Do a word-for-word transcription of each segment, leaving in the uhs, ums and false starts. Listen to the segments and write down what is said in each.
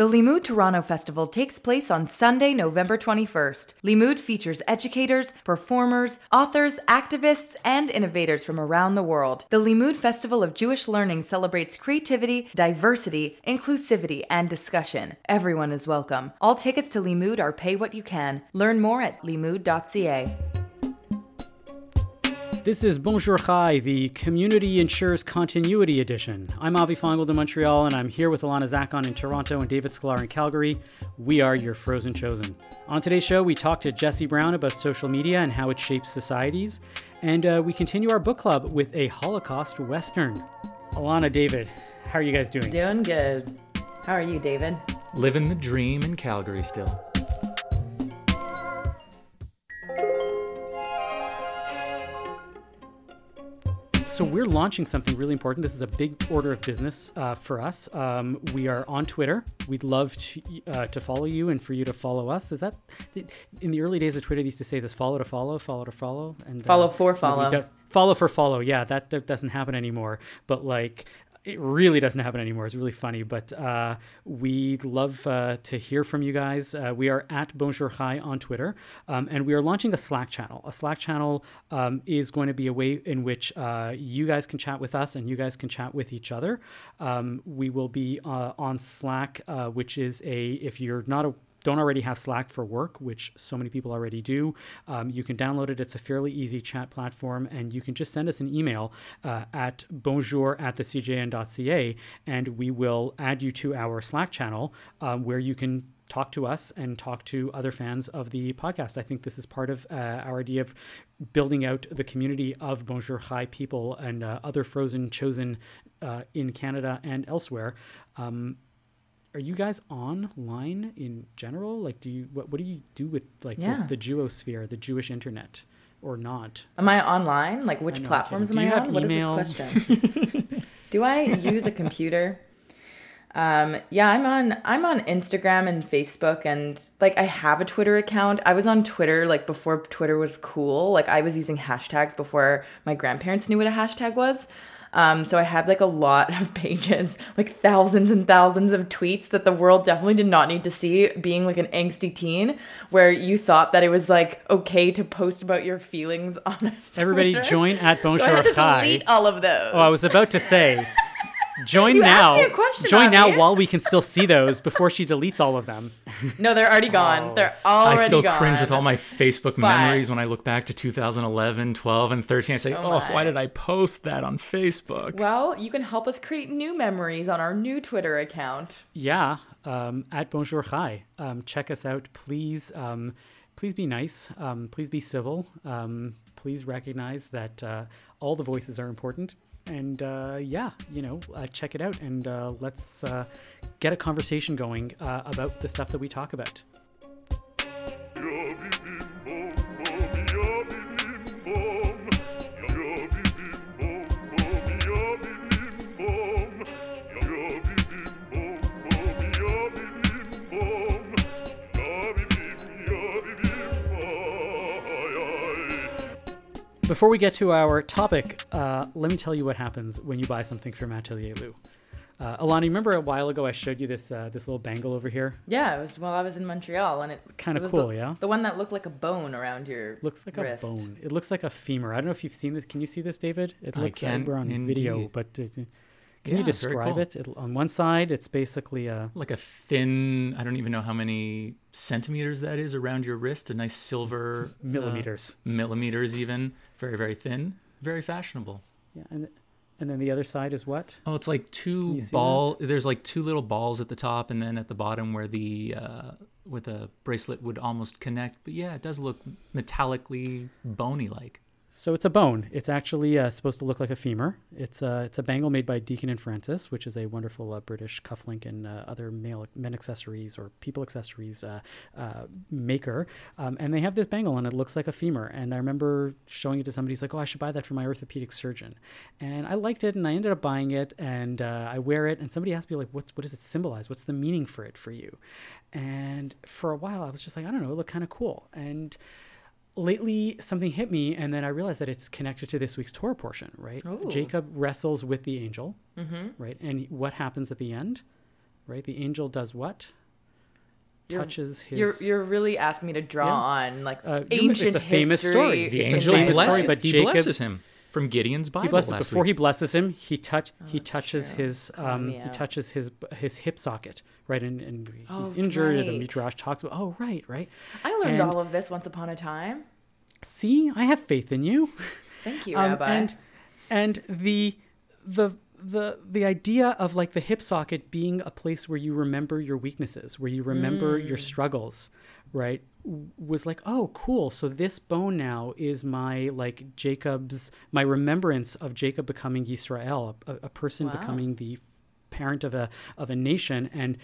The Limmud Toronto Festival takes place on Sunday, November twenty-first. Limmud features educators, performers, authors, activists, and innovators from around the world. The Limmud Festival of Jewish Learning celebrates creativity, diversity, inclusivity, and discussion. Everyone is welcome. All tickets to Limmud are pay what you can. Learn more at limmud dot c a. This is Bonjour Chai, the Community Ensures Continuity edition. I'm Avi Fongel in Montreal, and I'm here with Alana Zakon in Toronto and David Sklar in Calgary. We are your Frozen Chosen. On today's show, we talk to Jesse Brown about social media and how it shapes societies, and uh, we continue our book club with a Holocaust Western. Alana, David, how are you guys doing? Doing good. How are you, David? Living the dream in Calgary still. So we're launching something really important. This is a big order of business uh, for us. Um, we are on Twitter. We'd love to, uh, to follow you and for you to follow us. Is that in the early days of Twitter? They used to say this: follow to follow, follow to follow, and uh, follow for follow. Do, follow for follow. Yeah, that, that doesn't happen anymore. But like, it really doesn't happen anymore. It's really funny. But uh, we'd love uh, to hear from you guys. Uh, we are at Bonjour Chai on Twitter, um, and we are launching a Slack channel. A Slack channel um, is going to be a way in which Uh, you guys can chat with us and you guys can chat with each other. Um, we will be uh, on Slack, uh, which is a, if you're not a, don't already have Slack for work, which so many people already do, um, you can download it. It's a fairly easy chat platform, and you can just send us an email uh, at bonjour at the c j n dot c a, and we will add you to our Slack channel um, where you can talk to us and talk to other fans of the podcast. I think this is part of uh, our idea of building out the community of Bonjour Chai people and uh, other Frozen Chosen uh, in Canada and elsewhere. Um, are you guys online in general? Like, do you what, what do you do with like yeah. this, the Jewosphere, the Jewish internet, or not? Am I online? Like, which platforms am I on? What is this question? Do I use a computer? Um, yeah, I'm on, I'm on Instagram and Facebook, and like, I have a Twitter account. I was on Twitter, like before Twitter was cool. Like I was using hashtags before my grandparents knew what a hashtag was. Um, so I had like a lot of pages, like thousands and thousands of tweets that the world definitely did not need to see, being like an angsty teen where you thought that it was like okay to post about your feelings on Everybody Twitter. Join at Bonjour Chai. So I had to Chai. Delete all of those. Oh, I was about to say... Join you now. Question, Join now while we can still see those before she deletes all of them. No, they're already gone. Oh. They're already gone. I still gone. cringe with all my Facebook but, memories when I look back to two thousand eleven, twelve, and thirteen. I say, oh, oh why did I post that on Facebook? Well, you can help us create new memories on our new Twitter account. Yeah, um, at Bonjour Chai. Um, check us out, please. Um, please be nice. Um, please be civil. Um, please recognize that uh, all the voices are important. And uh, yeah, you know, uh, check it out and uh, let's uh, get a conversation going uh, about the stuff that we talk about. Before we get to our topic, uh, let me tell you what happens when you buy something from Atelier Lou. Uh, Alana, remember a while ago I showed you this uh, this little bangle over here? Yeah, it was while I was in Montreal, and it's kind of cool, the, yeah. The one that looked like a bone around your looks like wrist. a bone. It looks like a femur. I don't know if you've seen this. Can you see this, David? It looks like we're on indeed. video, but uh, can yeah, you describe cool. it? it? On one side, it's basically a like a thin. I don't even know how many centimeters that is around your wrist. A nice silver millimeters, uh, millimeters even. Very, very thin, very fashionable. Yeah, and and then the other side is what? Oh, it's like two balls. There's like two little balls at the top, and then at the bottom where the uh, with a bracelet would almost connect. But yeah, it does look metallically bony like. So it's a bone. It's actually uh, supposed to look like a femur. It's a uh, it's a bangle made by Deacon and Francis, which is a wonderful uh, British cufflink and uh, other male men accessories or people accessories uh, uh, maker. Um, and they have this bangle, and it looks like a femur. And I remember showing it to somebody. He's like, "Oh, I should buy that for my orthopedic surgeon." And I liked it, and I ended up buying it, and uh, I wear it. And somebody asked me, like, "What what does it symbolize? What's the meaning for it for you?" And for a while, I was just like, "I don't know. It looked kind of cool." And lately, something hit me, and then I realized that it's connected to this week's Torah portion, right? Ooh. Jacob wrestles with the angel, mm-hmm. right? And what happens at the end, right? The angel does what? You're, touches his. You're you're really asking me to draw yeah. on like uh, ancient it's a history. Famous story. The it's angel famous blesses, story, but he Jacob, blesses him from Gideon's Bible. He blesses, last before week. He blesses him, he touch oh, he touches true. his um he touches his his hip socket, right? And and he's oh, injured. Right. And the Midrash talks about. Oh right, right. I learned and, all of this once upon a time. See, I have faith in you. Thank you, um, Rabbi. And and the the. the the idea of like the hip socket being a place where you remember your weaknesses, where you remember mm. your struggles, right, was like, oh cool, so this bone now is my like Jacob's, my remembrance of Jacob becoming Yisrael, a, a person wow. becoming the parent of a of a nation, and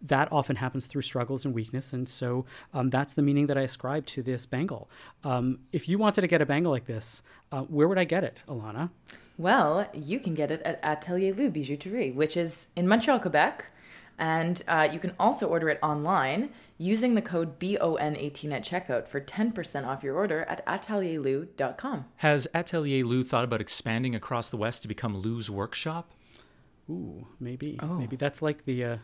that often happens through struggles and weakness. And so um, that's the meaning that I ascribe to this bangle. Um, if you wanted to get a bangle like this, uh, where would I get it, Alana? Well, you can get it at Atelier Lou Bijouterie, which is in Montreal, Quebec. And uh, you can also order it online using the code B O N eighteen at checkout for ten percent off your order at atelier lou dot com. Has Atelier Lou thought about expanding across the West to become Lou's Workshop? Ooh, maybe. Oh. Maybe that's like the... Uh...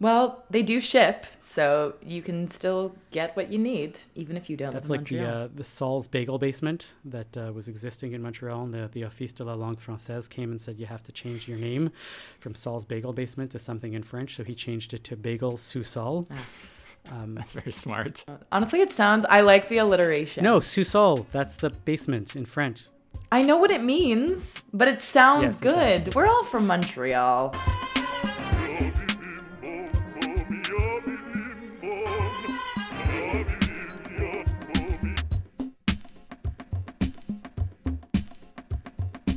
Well, they do ship, so you can still get what you need, even if you don't That's live in like Montreal. the uh, the Saul's Bagel Basement that uh, was existing in Montreal, and the, the Office de la Langue Française came and said, you have to change your name from Saul's Bagel Basement to something in French, so he changed it to Bagel Sous Saul. Ah. Um, that's very smart. Honestly, it sounds... I like the alliteration. No, Sous Saul, that's the basement in French. I know what it means, but it sounds yes, good. It does. We're all from Montreal.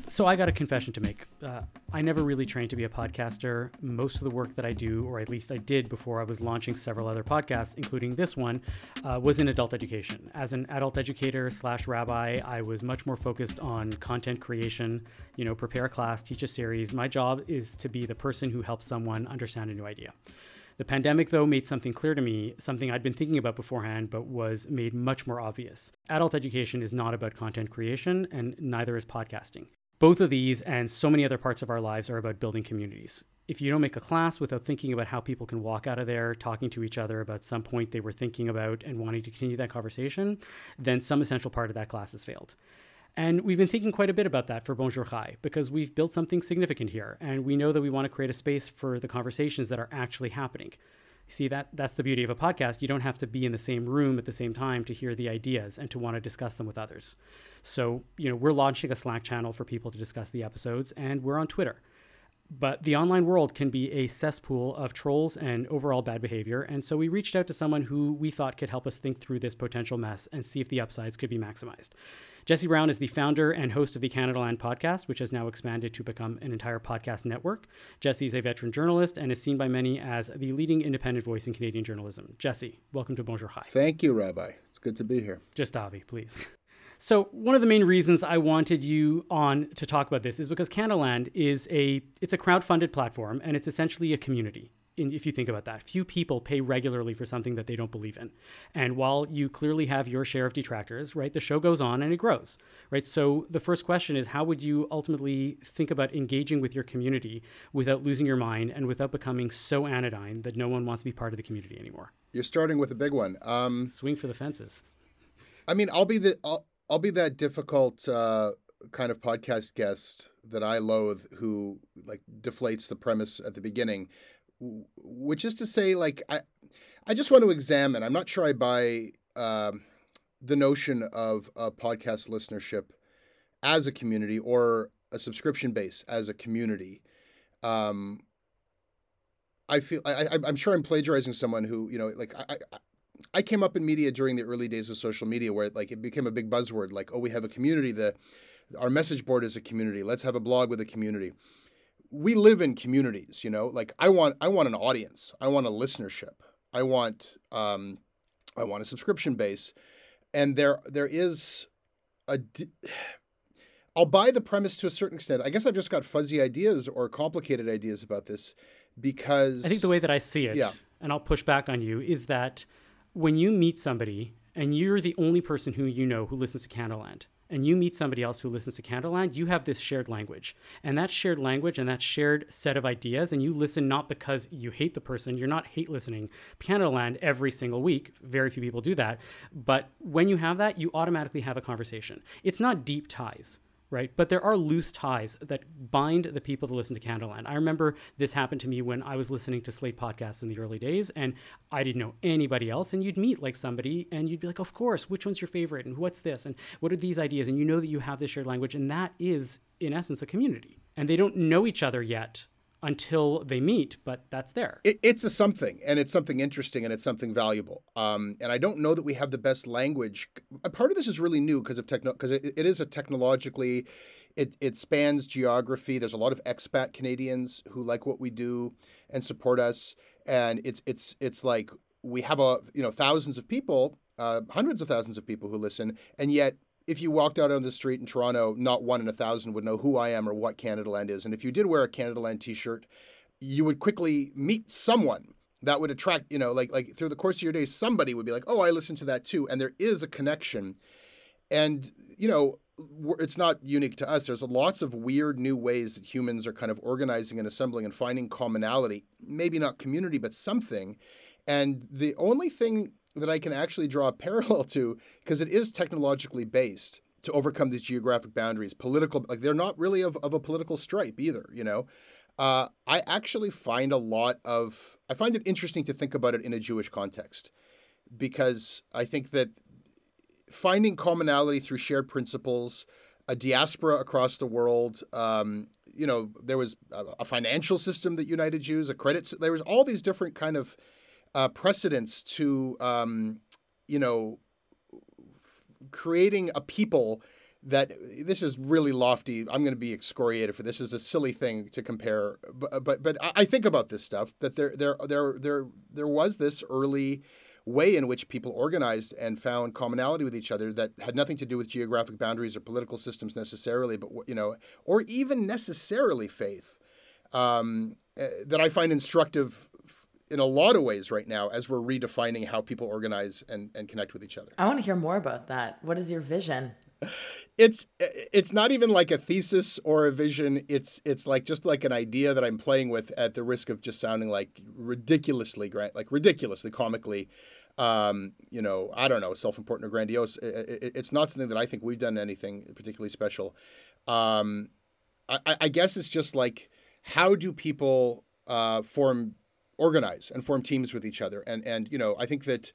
So I got a confession to make. Uh, I never really trained to be a podcaster. Most of the work that I do, or at least I did before I was launching several other podcasts, including this one, uh, was in adult education. As an adult educator slash rabbi, I was much more focused on content creation, you know, prepare a class, teach a series. My job is to be the person who helps someone understand a new idea. The pandemic, though, made something clear to me, something I'd been thinking about beforehand, but was made much more obvious. Adult education is not about content creation, and neither is podcasting. Both of these and so many other parts of our lives are about building communities. If you don't make a class without thinking about how people can walk out of there talking to each other about some point they were thinking about and wanting to continue that conversation, then some essential part of that class has failed. And we've been thinking quite a bit about that for Bonjour Chai, because we've built something significant here, and we know that we want to create a space for the conversations that are actually happening. See, that that's the beauty of a podcast. You don't have to be in the same room at the same time to hear the ideas and to want to discuss them with others. So, you know, we're launching a Slack channel for people to discuss the episodes, and we're on Twitter. But the online world can be a cesspool of trolls and overall bad behavior, and so we reached out to someone who we thought could help us think through this potential mess and see if the upsides could be maximized. Jesse Brown is the founder and host of the CanadaLand podcast, which has now expanded to become an entire podcast network. Jesse is a veteran journalist and is seen by many as the leading independent voice in Canadian journalism. Jesse, welcome to Bonjour Chai. Thank you, Rabbi. It's good to be here. Just Avi, please. So one of the main reasons I wanted you on to talk about this is because CanadaLand is a it's a crowdfunded platform, and it's essentially a community. If you think about that, few people pay regularly for something that they don't believe in. And while you clearly have your share of detractors, right, the show goes on and it grows, right? So the first question is, how would you ultimately think about engaging with your community without losing your mind and without becoming so anodyne that no one wants to be part of the community anymore? You're starting with a big one. Um, Swing for the fences. I mean, I'll be the I'll, I'll be that difficult uh, kind of podcast guest that I loathe, who like deflates the premise at the beginning. Which is to say, like, I I just want to examine. I'm not sure I buy uh, the notion of a podcast listenership as a community or a subscription base as a community. Um, I feel I, I, I'm sure I'm plagiarizing someone who, you know, like I, I I came up in media during the early days of social media, where like it became a big buzzword. Like, oh, we have a community. The our message board is a community. Let's have a blog with a community. We live in communities, you know, like I want, I want an audience. I want a listenership. I want, um, I want a subscription base. And there, there is a, di- I'll buy the premise to a certain extent. I guess I've just got fuzzy ideas or complicated ideas about this, because I think the way that I see it, yeah. and I'll push back on you, is that when you meet somebody and you're the only person who, you know, who listens to CanadaLand, and you meet somebody else who listens to CanadaLand, you have this shared language. And that shared language and that shared set of ideas, and you listen not because you hate the person, you're not hate listening CanadaLand every single week. Very few people do that. But when you have that, you automatically have a conversation. It's not deep ties, right? But there are loose ties that bind the people that listen to CanadaLand. I remember this happened to me when I was listening to Slate podcasts in the early days, and I didn't know anybody else, and you'd meet like somebody, and you'd be like, of course, which one's your favorite, and what's this, and what are these ideas, and you know that you have this shared language, and that is, in essence, a community. And they don't know each other yet until they meet, but that's there. It, it's a something, and it's something interesting, and it's something valuable. Um, and I don't know that we have the best language. A part of this is really new because of techno, because it, it is a technologically, it, it spans geography. There's a lot of expat Canadians who like what we do and support us, and it's it's it's like we have a you know thousands of people, uh, hundreds of thousands of people who listen, and yet, if you walked out on the street in Toronto, not one in a thousand would know who I am or what CanadaLand is. And if you did wear a CanadaLand t-shirt, you would quickly meet someone that would attract, you know, like like through the course of your day, somebody would be like, oh, I listen to that too. And there is a connection. And, you know, it's not unique to us. There's lots of weird new ways that humans are kind of organizing and assembling and finding commonality, maybe not community, but something. And the only thing that I can actually draw a parallel to, because it is technologically based to overcome these geographic boundaries, political, like they're not really of, of a political stripe either, you know. Uh, I actually find a lot of, I find it interesting to think about it in a Jewish context, because I think that finding commonality through shared principles, a diaspora across the world, um, you know, there was a, a financial system that united Jews, a credit, there was all these different kind of Uh, precedents to, um, you know, f- creating a people that this is really lofty. I'm going to be excoriated for this. This is a silly thing to compare, but but but I think about this stuff that there there there there there was this early way in which people organized and found commonality with each other that had nothing to do with geographic boundaries or political systems necessarily, but you know, or even necessarily faith, um, that I find instructive in a lot of ways right now as we're redefining how people organize and, and connect with each other. I want to hear more about that. What is your vision? It's it's not even like a thesis or a vision. It's it's like just like an idea that I'm playing with at the risk of just sounding like ridiculously, like ridiculously comically, um, you know, I don't know, self-important or grandiose. It's not something that I think we've done anything particularly special. Um, I, I guess it's just like, how do people uh, form organize and form teams with each other. And, and you know, I think that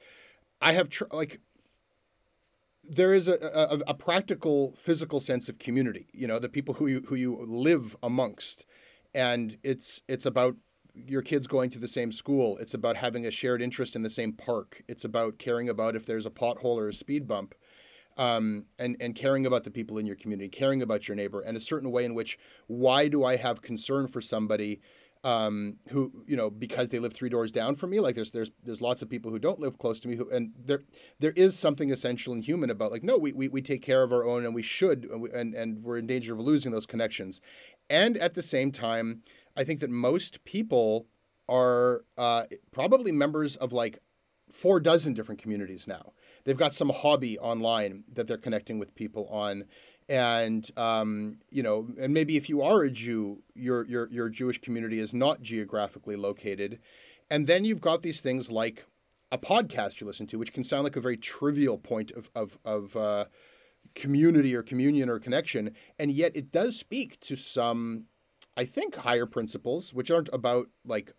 I have, tr- like, there is a, a a practical, physical sense of community, you know, the people who you, who you live amongst. And it's it's about your kids going to the same school. It's about having a shared interest in the same park. It's about caring about if there's a pothole or a speed bump. Um, and, and caring about the people in your community, caring about your neighbor, and a certain way in which, why do I have concern for somebody Um, who, you know, because they live three doors down from me? Like there's, there's, there's lots of people who don't live close to me who, and there, there is something essential and human about like, no, we, we, we take care of our own and we should, and, we, and, and we're in danger of losing those connections. And at the same time, I think that most people are uh, probably members of like four dozen different communities now. They've got some hobby online that they're connecting with people on. And, um, you know, and maybe if you are a Jew, your, your, your Jewish community is not geographically located. And then you've got these things like a podcast you listen to, which can sound like a very trivial point of, of, of, uh, community or communion or connection. And yet it does speak to some, I think, higher principles, which aren't about like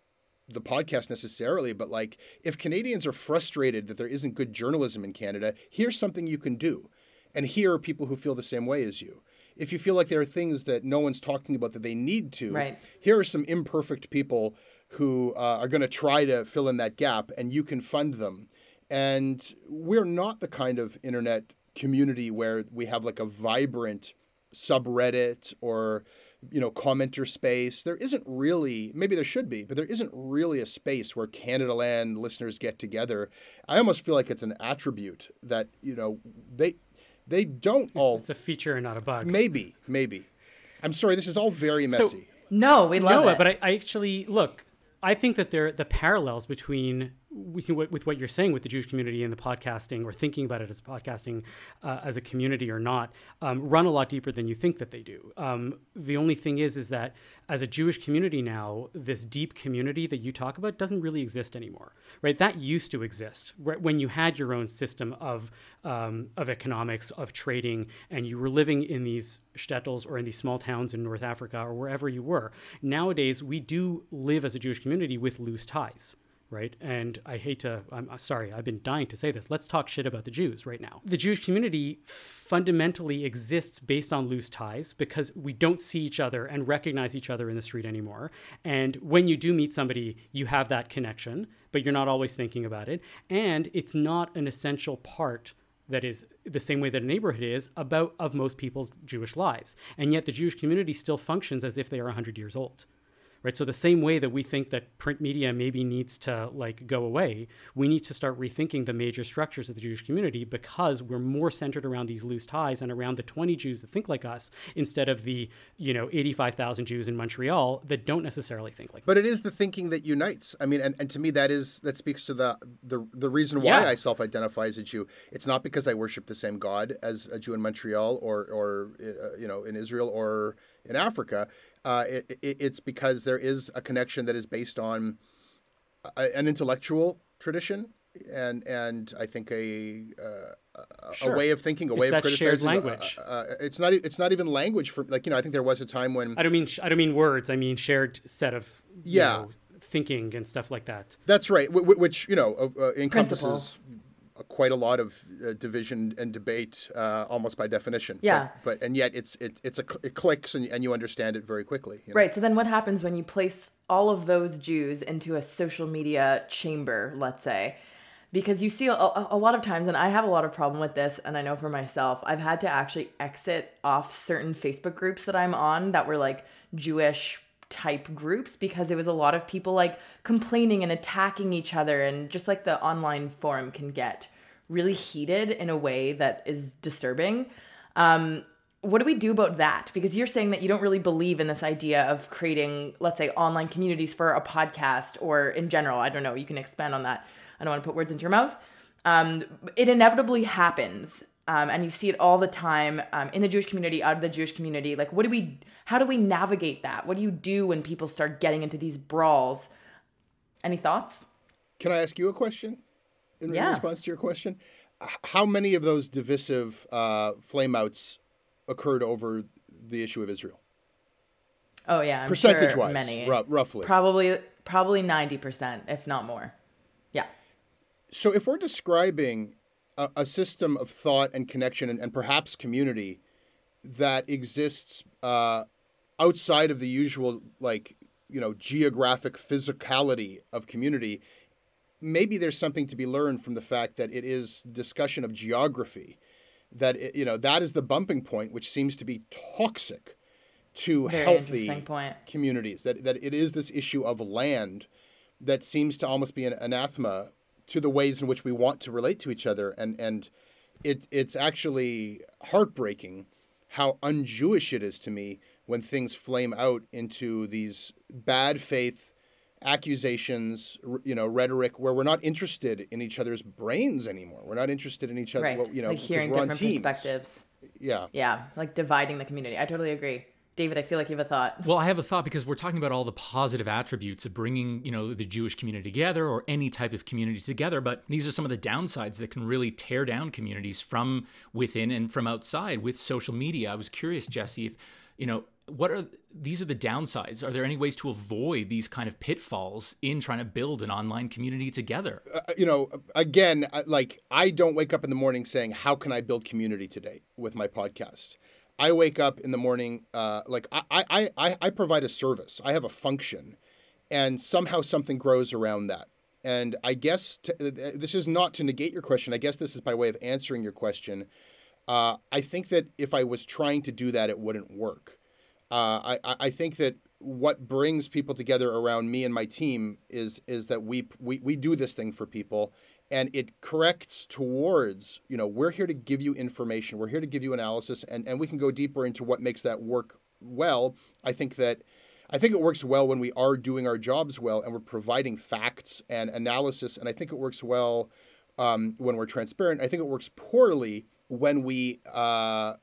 the podcast necessarily, but like if Canadians are frustrated that there isn't good journalism in Canada, here's something you can do. And here are people who feel the same way as you. If you feel like there are things that no one's talking about that they need to, right, here are some imperfect people who uh, are going to try to fill in that gap, and you can fund them. And we're not the kind of internet community where we have like a vibrant subreddit or, you know, commenter space. There isn't really, maybe there should be, but there isn't really a space where CanadaLand listeners get together. I almost feel like it's an attribute that, you know, they... They don't all... It's a feature and not a bug. Maybe, maybe. I'm sorry, this is all very messy. So, no, we love no, it. No, but I, I actually... Look, I think that there the parallels between with, with what you're saying with the Jewish community and the podcasting, or thinking about it as podcasting uh, as a community or not, um, run a lot deeper than you think that they do. Um, the only thing is, is that as a Jewish community now, this deep community that you talk about doesn't really exist anymore, right? That used to exist right, when you had your own system of um, of economics, of trading, and you were living in these shtetls or in these small towns in North Africa or wherever you were. Nowadays, we do live as a Jewish community with loose ties. Right. And I hate to, I'm sorry, I've been dying to say this. Let's talk shit about the Jews right now. The Jewish community fundamentally exists based on loose ties because we don't see each other and recognize each other in the street anymore. And when you do meet somebody, you have that connection, but you're not always thinking about it. And it's not an essential part that is the same way that a neighborhood is about of most people's Jewish lives. And yet the Jewish community still functions as if they are one hundred years old. Right. So the same way that we think that print media maybe needs to like go away, we need to start rethinking the major structures of the Jewish community because we're more centered around these loose ties and around the twenty Jews that think like us instead of the, you know, eighty-five thousand Jews in Montreal that don't necessarily think like us. But it is the thinking that unites. I mean, and, and to me, that is that speaks to the the, the reason why yeah. I self-identify as a Jew. It's not because I worship the same God as a Jew in Montreal or, or uh, you know, in Israel or in Africa. Uh, it, it, it's because there is a connection that is based on a, an intellectual tradition and and I think a uh, a, sure. a way of thinking, a it's way that of criticizing. Shared language. Uh, uh, it's not it's not even language for like you know I think there was a time when I don't mean I don't mean words I mean shared set of yeah you know, thinking and stuff like that. That's right, w- which you know uh, uh, encompasses. Principle. Quite a lot of uh, division and debate, uh, almost by definition. Yeah. But, but and yet it's it it's a it clicks and and you understand it very quickly. You know? Right. So then, what happens when you place all of those Jews into a social media chamber? Let's say, because you see a, a lot of times, and I have a lot of problem with this, and I know for myself, I've had to actually exit off certain Facebook groups that I'm on that were like Jewish type groups because there was a lot of people like complaining and attacking each other, and just like the online forum can get really heated in a way that is disturbing. Um, what do we do about that? Because you're saying that you don't really believe in this idea of creating, let's say, online communities for a podcast or in general. I don't know. You can expand on that. I don't want to put words into your mouth. Um, it inevitably happens. Um, and you see it all the time um, in the Jewish community, out of the Jewish community. Like, what do we, how do we navigate that? What do you do when people start getting into these brawls? Any thoughts? Can I ask you a question? In yeah. response to your question, how many of those divisive uh, flameouts occurred over the issue of Israel? Oh yeah, I'm percentage-wise, sure many, r- roughly, probably, probably ninety percent, if not more. Yeah. So if we're describing a, a system of thought and connection and, and perhaps community that exists uh, outside of the usual, like you know, geographic physicality of community. Maybe there's something to be learned from the fact that it is discussion of geography, that, it, you know, that is the bumping point, which seems to be toxic to very healthy communities, that that it is this issue of land that seems to almost be an anathema to the ways in which we want to relate to each other. And, and it it's actually heartbreaking how un-Jewish it is to me when things flame out into these bad faith accusations, you know, rhetoric where we're not interested in each other's brains anymore. We're not interested in each other, right. well, you know, like hearing we're different on teams. Perspectives. Yeah. Yeah. Like dividing the community. I totally agree. David, I feel like you have a thought. Well, I have a thought because we're talking about all the positive attributes of bringing, you know, the Jewish community together or any type of community together. But these are some of the downsides that can really tear down communities from within and from outside with social media. I was curious, Jesse, if, you know, what are these are the downsides? Are there any ways to avoid these kind of pitfalls in trying to build an online community together? Uh, you know, again, like I don't wake up in the morning saying, how can I build community today with my podcast? I wake up in the morning, uh, like I, I, I, I provide a service. I have a function and somehow something grows around that. And I guess to, this is not to negate your question. I guess this is by way of answering your question. Uh, I think that if I was trying to do that, it wouldn't work. Uh, I, I think that what brings people together around me and my team is is that we, we we do this thing for people, and it corrects towards, you know, we're here to give you information, we're here to give you analysis, and, and we can go deeper into what makes that work well. I think that I think it works well when we are doing our jobs well and we're providing facts and analysis. And I think it works well um, when we're transparent. I think it works poorly when we uh,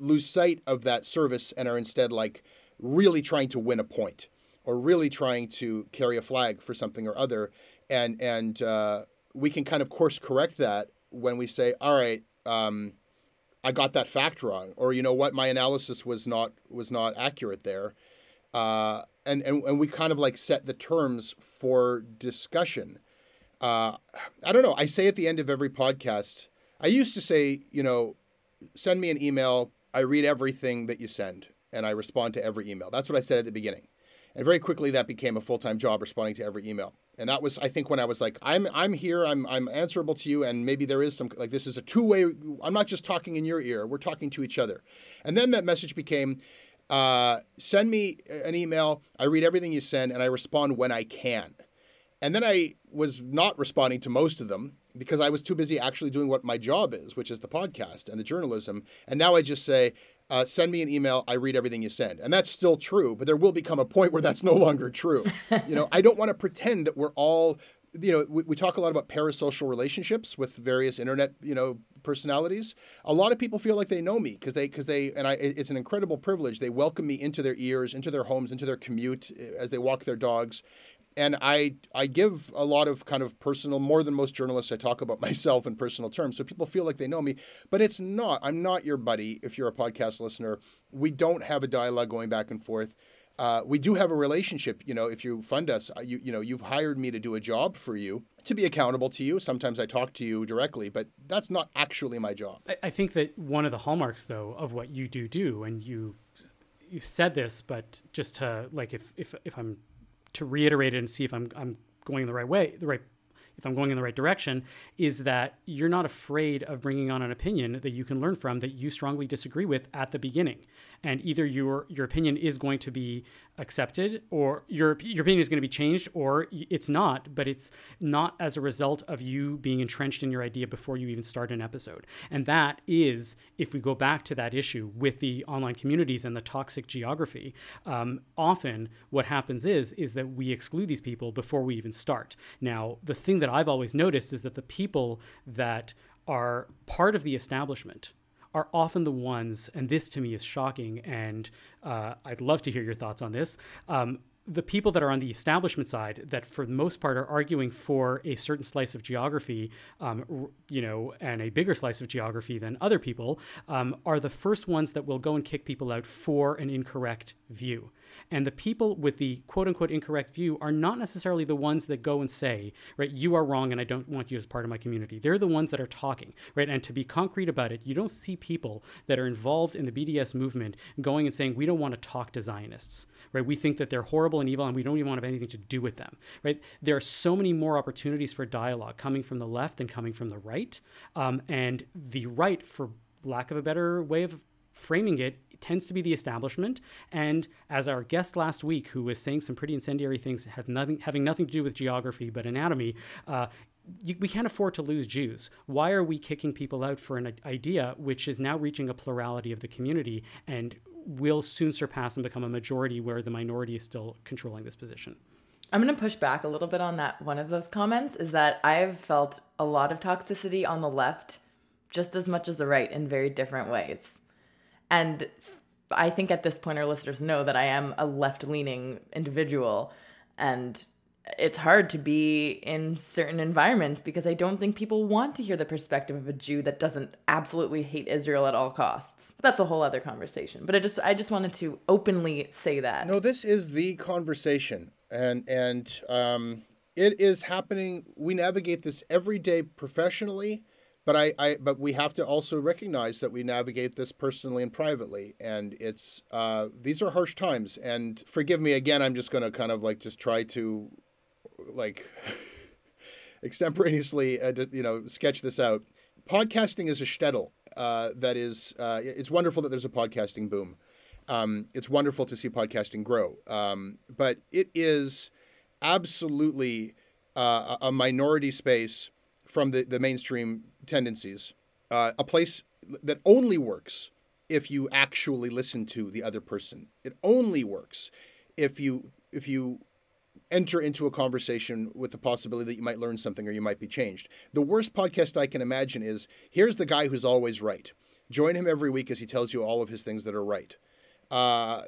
lose sight of that service and are instead like really trying to win a point or really trying to carry a flag for something or other. And, and uh, we can kind of course correct that when we say, all right, um, I got that fact wrong, or, you know what, my analysis was not, was not accurate there. Uh, and, and, and we kind of like set the terms for discussion. Uh, I don't know. I say at the end of every podcast, I used to say, you know, send me an email. I read everything that you send and I respond to every email. That's what I said at the beginning. And very quickly that became a full-time job, responding to every email. And that was, I think, when I was like, I'm, I'm here, I'm, I'm answerable to you. And maybe there is some, like, this is a two-way, I'm not just talking in your ear, we're talking to each other. And then that message became, uh, send me an email. I read everything you send and I respond when I can. And then I was not responding to most of them because I was too busy actually doing what my job is, which is the podcast and the journalism. And now I just say, Uh, send me an email. I read everything you send. And that's still true, but there will become a point where that's no longer true. You know, I don't want to pretend that we're all, you know, we, we talk a lot about parasocial relationships with various internet, you know, personalities. A lot of people feel like they know me because they, because they, and I, it's an incredible privilege. They welcome me into their ears, into their homes, into their commute as they walk their dogs. And I, I give a lot of kind of personal, more than most journalists, I talk about myself in personal terms. So people feel like they know me, but it's not. I'm not your buddy if you're a podcast listener. We don't have a dialogue going back and forth. Uh, we do have a relationship. You know, if you fund us, you, you know, you've hired me to do a job for you, to be accountable to you. Sometimes I talk to you directly, but that's not actually my job. I, I think that one of the hallmarks, though, of what you do do, and you you said this, but just to, like, if if, if I'm... to reiterate it and see if I'm I'm going the right way, the right if I'm going in the right direction, is that you're not afraid of bringing on an opinion that you can learn from, that you strongly disagree with at the beginning. And either your your opinion is going to be accepted, or your your opinion is going to be changed, or it's not, but it's not as a result of you being entrenched in your idea before you even start an episode. And that is, if we go back to that issue with the online communities and the toxic geography, um, often what happens is, is that we exclude these people before we even start. Now, the thing that I've always noticed is that the people that are part of the establishment are often the ones, and this to me is shocking, and uh, I'd love to hear your thoughts on this, um, the people that are on the establishment side that for the most part are arguing for a certain slice of geography, um, you know, and a bigger slice of geography than other people, um, are the first ones that will go and kick people out for an incorrect view. And the people with the quote unquote incorrect view are not necessarily the ones that go and say, right, you are wrong and I don't want you as part of my community. They're the ones that are talking, right? And to be concrete about it, you don't see people that are involved in the B D S movement going and saying, we don't want to talk to Zionists, right? We think that they're horrible and evil and we don't even want to have anything to do with them, right? There are so many more opportunities for dialogue coming from the left than coming from the right. Um, and the right, for lack of a better way of framing it, tends to be the establishment. And as our guest last week, who was saying some pretty incendiary things have nothing, having nothing to do with geography but anatomy, uh, you, we can't afford to lose Jews. Why are we kicking people out for an idea which is now reaching a plurality of the community and will soon surpass and become a majority where the minority is still controlling this position? I'm going to push back a little bit on that. One of those comments is that I've felt a lot of toxicity on the left just as much as the right in very different ways. And I think at this point, our listeners know that I am a left-leaning individual, and it's hard to be in certain environments because I don't think people want to hear the perspective of a Jew that doesn't absolutely hate Israel at all costs. That's a whole other conversation. But I just I just wanted to openly say that. No, this is the conversation, and and um, it is happening. We navigate this every day professionally. But I, I, but we have to also recognize that we navigate this personally and privately, and it's uh, these are harsh times. And forgive me again, I'm just going to kind of like just try to, like, extemporaneously, uh, you know, sketch this out. Podcasting is a shtetl. Uh, that is, uh, it's wonderful that there's a podcasting boom. Um, it's wonderful to see podcasting grow. Um, but it is absolutely uh, a minority space from the, the mainstream tendencies, uh, a place that only works if you actually listen to the other person. It only works if you if you enter into a conversation with the possibility that you might learn something or you might be changed. The worst podcast I can imagine is, here's the guy who's always right. Join him every week as he tells you all of his things that are right. Uh,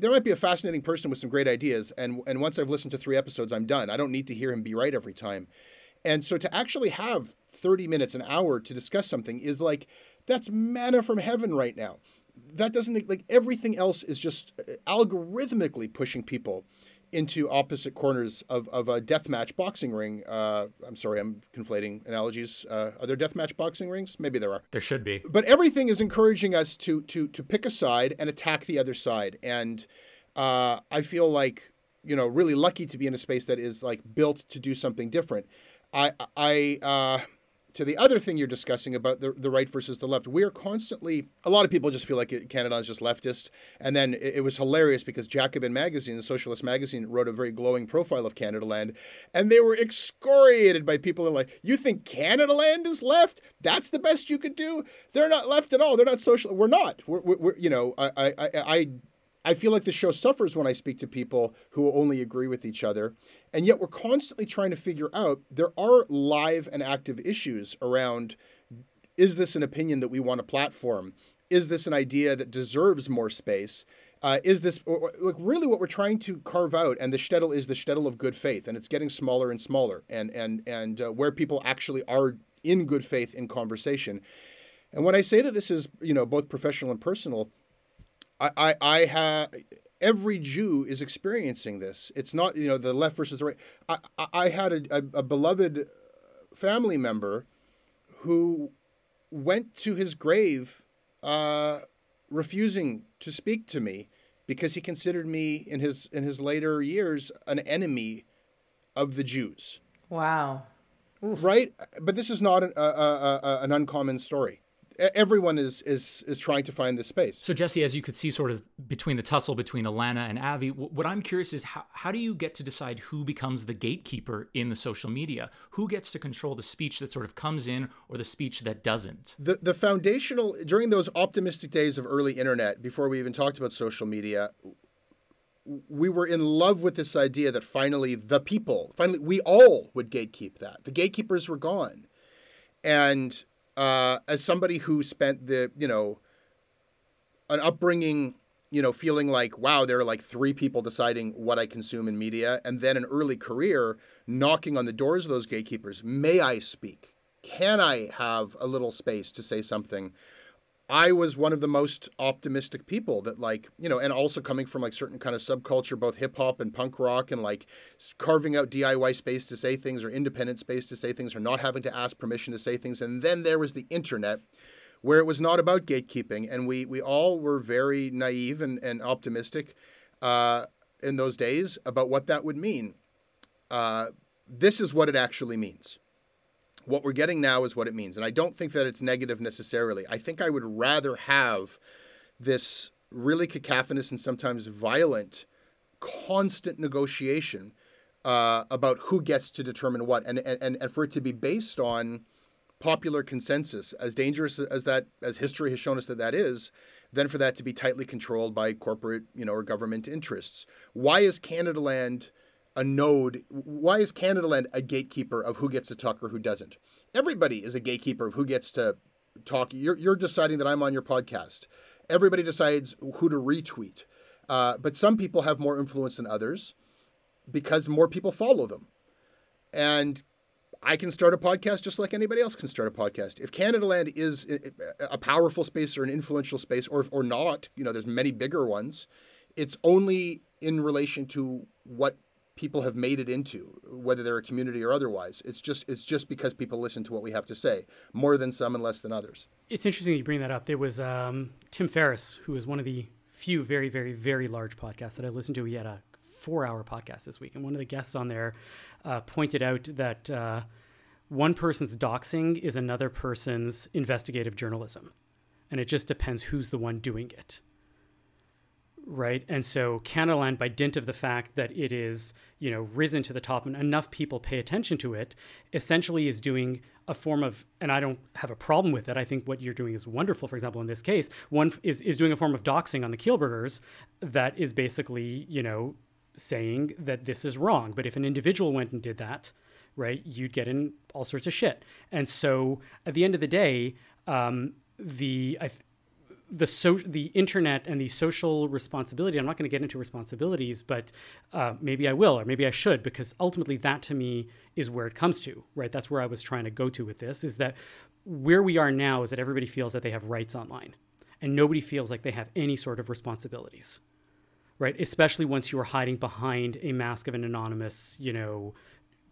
there might be a fascinating person with some great ideas, and and once I've listened to three episodes, I'm done. I don't need to hear him be right every time. And so to actually have thirty minutes, an hour to discuss something is like, that's manna from heaven right now. That doesn't, like, everything else is just algorithmically pushing people into opposite corners of, of a deathmatch boxing ring. Uh, I'm sorry, I'm conflating analogies. Uh, are there deathmatch boxing rings? Maybe there are. There should be. But everything is encouraging us to to to pick a side and attack the other side. And uh, I feel like, you know, really lucky to be in a space that is, like, built to do something different. I, I uh, to the other thing you're discussing about the, the right versus the left, we are constantly, a lot of people just feel like Canada is just leftist. And then it, it was hilarious because Jacobin magazine, the socialist magazine, wrote a very glowing profile of CanadaLand, and they were excoriated by people that are like, you think CanadaLand is left? That's the best you could do? They're not left at all. They're not social. We're not. We're, we're, we're you know, I, I, I, I I feel like the show suffers when I speak to people who only agree with each other. And yet we're constantly trying to figure out, there are live and active issues around, is this an opinion that we want to platform? Is this an idea that deserves more space? Uh, is this or, like really what we're trying to carve out? And the shtetl is the shtetl of good faith, and it's getting smaller and smaller, and, and, and uh, where people actually are in good faith in conversation. And when I say that this is, you know, both professional and personal, I, I, I have, every Jew is experiencing this. It's not, you know, the left versus the right. I, I, I had a, a, a beloved family member who went to his grave uh, refusing to speak to me because he considered me in his, in his later years, an enemy of the Jews. Wow. Oof. Right? But this is not an, a, a, a, an uncommon story. Everyone is, is is trying to find this space. So, Jesse, as you could see sort of between the tussle between Alana and Avi, w- what I'm curious is how, how do you get to decide who becomes the gatekeeper in the social media? Who gets to control the speech that sort of comes in or the speech that doesn't? The the foundational, during those optimistic days of early internet, before we even talked about social media, we were in love with this idea that finally the people, finally we all would gatekeep that. The gatekeepers were gone. And Uh, as somebody who spent the, you know, an upbringing, you know, feeling like, wow, there are like three people deciding what I consume in media, and then an early career knocking on the doors of those gatekeepers. May I speak? Can I have a little space to say something? I was one of the most optimistic people that, like, you know, and also coming from like certain kind of subculture, both hip hop and punk rock, and like carving out D I Y space to say things or independent space to say things or not having to ask permission to say things. And then there was the internet, where it was not about gatekeeping. And we we all were very naive and, and optimistic uh, in those days about what that would mean. Uh, this is what it actually means. What we're getting now is what it means. And I don't think that it's negative necessarily. I think I would rather have this really cacophonous and sometimes violent, constant negotiation uh, about who gets to determine what, and, and, and for it to be based on popular consensus, as dangerous as that, as history has shown us that that is, than for that to be tightly controlled by corporate, you know, or government interests. Why is CanadaLand a node? Why is CanadaLand a gatekeeper of who gets to talk or who doesn't? Everybody is a gatekeeper of who gets to talk. You're, you're deciding that I'm on your podcast. Everybody decides who to retweet. Uh, but some people have more influence than others because more people follow them. And I can start a podcast just like anybody else can start a podcast. If CanadaLand is a powerful space or an influential space, or or not, you know, there's many bigger ones. It's only in relation to what people have made it into, whether they're a community or otherwise. It's just it's just because people listen to what we have to say, more than some and less than others. It's interesting you bring that up. There was um, Tim Ferriss, who is one of the few very, very, very large podcasts that I listened to. He had a four-hour podcast this week, and one of the guests on there uh, pointed out that uh, one person's doxing is another person's investigative journalism, and it just depends who's the one doing it. Right. And so CanadaLand, by dint of the fact that it is, you know, risen to the top and enough people pay attention to it, essentially is doing a form of, and I don't have a problem with it. I think what you're doing is wonderful. For example, in this case, one is, is doing a form of doxing on the Kielbergers that is basically, you know, saying that this is wrong. But if an individual went and did that, right, you'd get in all sorts of shit. And so at the end of the day, um, the I th- the so the internet and the social responsibility, I'm not going to get into responsibilities, but uh, maybe I will, or maybe I should, because ultimately that to me is where it comes to, right? That's where I was trying to go to with this, is that where we are now is that everybody feels that they have rights online and nobody feels like they have any sort of responsibilities, right? Especially once you are hiding behind a mask of an anonymous, you know,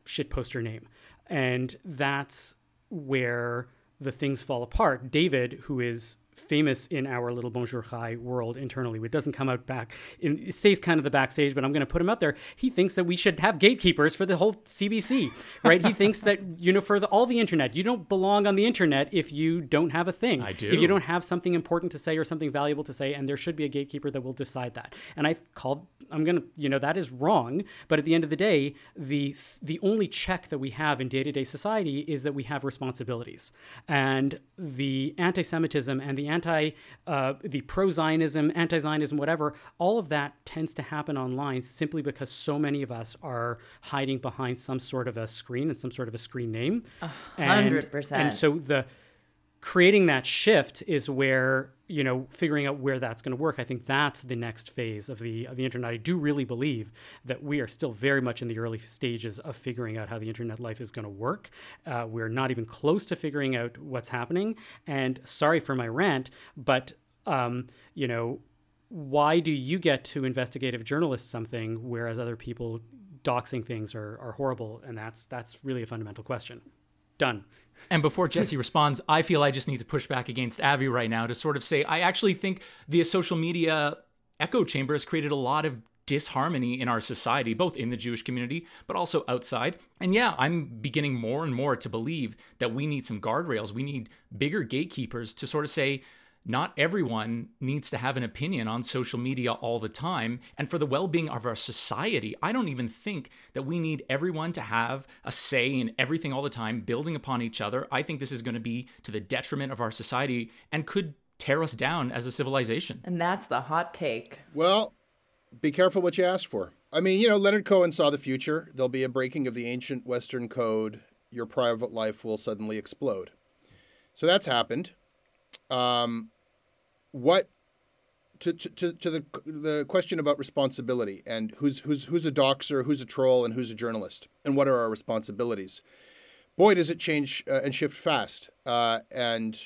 shit poster name. And that's where the things fall apart. David, who is famous in our little Bonjour Chai world internally, it doesn't come out back, it stays kind of the backstage, but I'm going to put him out there. He thinks that we should have gatekeepers for the whole C B C, right? He thinks that, you know, for the, all the internet, you don't belong on the internet if you don't have a thing. I do. If you don't have something important to say or something valuable to say, and there should be a gatekeeper that will decide that. And I called, I'm going to, you know, that is wrong. But at the end of the day, the the only check that we have in day-to-day society is that we have responsibilities. And the anti-Semitism and the anti, uh, the pro-Zionism, anti-Zionism, whatever, all of that tends to happen online simply because so many of us are hiding behind some sort of a screen and some sort of a screen name. A hundred percent. And so the creating that shift is where, you know, figuring out where that's going to work. I think that's the next phase of the of the internet. I do really believe that we are still very much in the early stages of figuring out how the internet life is going to work. Uh, we're not even close to figuring out what's happening. And sorry for my rant, but, um, you know, why do you get to investigative journalists something, whereas other people doxing things are, are horrible? And that's that's really a fundamental question. Done. And before Jesse responds, I feel I just need to push back against Avi right now to sort of say, I actually think the social media echo chamber has created a lot of disharmony in our society, both in the Jewish community, but also outside. And yeah, I'm beginning more and more to believe that we need some guardrails. We need bigger gatekeepers to sort of say, not everyone needs to have an opinion on social media all the time. And for the well-being of our society, I don't even think that we need everyone to have a say in everything all the time, building upon each other. I think this is going to be to the detriment of our society and could tear us down as a civilization. And that's the hot take. Well, be careful what you ask for. I mean, you know, Leonard Cohen saw the future. There'll be a breaking of the ancient Western code. Your private life will suddenly explode. So that's happened. Um, what to, to, to the, the question about responsibility and who's, who's, who's a doxer, who's a troll and who's a journalist and what are our responsibilities? Boy, does it change uh, and shift fast. Uh, and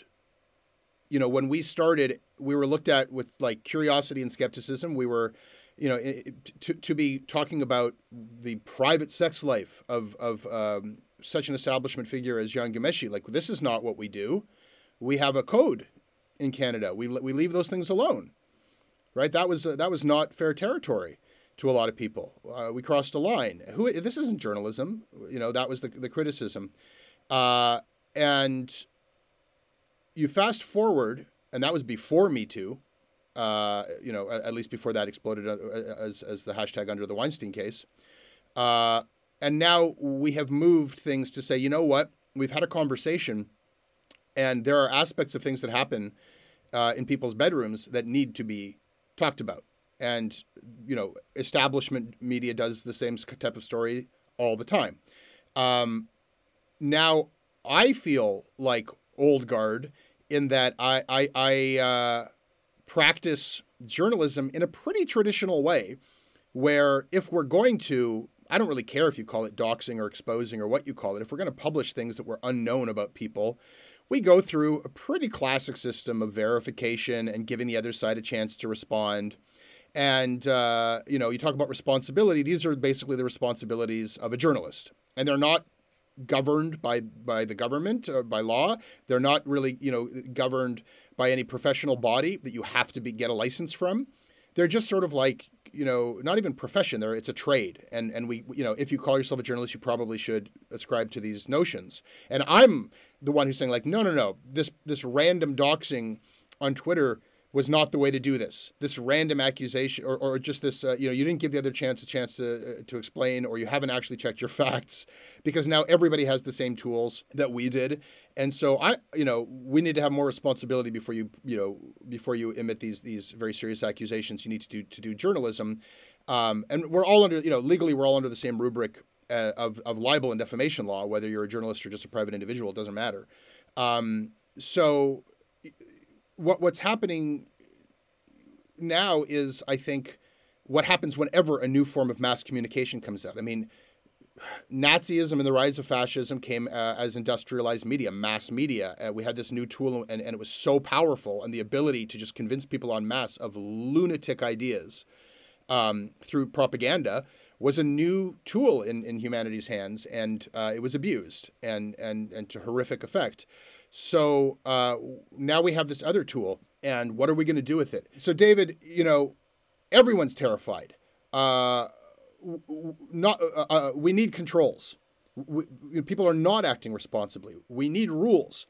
you know, when we started, we were looked at with like curiosity and skepticism. We were, you know, it, to, to be talking about the private sex life of, of, um, such an establishment figure as Jean Gumeschi. Like, this is not what we do. We have a code in Canada. We we leave those things alone, right? That was uh, that was not fair territory to a lot of people. Uh, we crossed a line. Who this isn't journalism, you know. That was the the criticism, uh, and you fast forward, and that was before Me Too, uh, you know, at, at least before that exploded as as the hashtag under the Weinstein case, uh, and now we have moved things to say, you know what? We've had a conversation. And there are aspects of things that happen uh, in people's bedrooms that need to be talked about. And, you know, establishment media does the same type of story all the time. Um, now, I feel like old guard in that I, I, I uh, practice journalism in a pretty traditional way where if we're going to, I don't really care if you call it doxing or exposing or what you call it, if we're going to publish things that were unknown about people, we go through a pretty classic system of verification and giving the other side a chance to respond. And, uh, you know, you talk about responsibility. These are basically the responsibilities of a journalist. And they're not governed by, by the government or by law. They're not really, you know, governed by any professional body that you have to be, get a license from. They're just sort of like, you know, not even profession. They're, it's a trade. And, and we, you know, if you call yourself a journalist, you probably should ascribe to these notions. And I'm the one who's saying like, no, no, no, this, this random doxing on Twitter was not the way to do this. This random accusation or, or just this, uh, you know, you didn't give the other chance a chance to, uh, to explain, or you haven't actually checked your facts, because now everybody has the same tools that we did. And so I, you know, we need to have more responsibility before you, you know, before you emit these, these very serious accusations. You need to do, to do journalism. Um, and we're all under, you know, legally we're all under the same rubric uh, of, of libel and defamation law, whether you're a journalist or just a private individual, it doesn't matter. Um, so what what's happening now is, I think, what happens whenever a new form of mass communication comes out. I mean, Nazism and the rise of fascism came uh, as industrialized media, mass media. Uh, we had this new tool, and, and it was so powerful, and the ability to just convince people en masse of lunatic ideas um, through propaganda was a new tool in, in humanity's hands, and uh, it was abused and, and, and to horrific effect. So uh, now we have this other tool, and what are we going to do with it? So David, you know, everyone's terrified. Uh, Not uh, uh, we need controls. We, people are not acting responsibly. We need rules.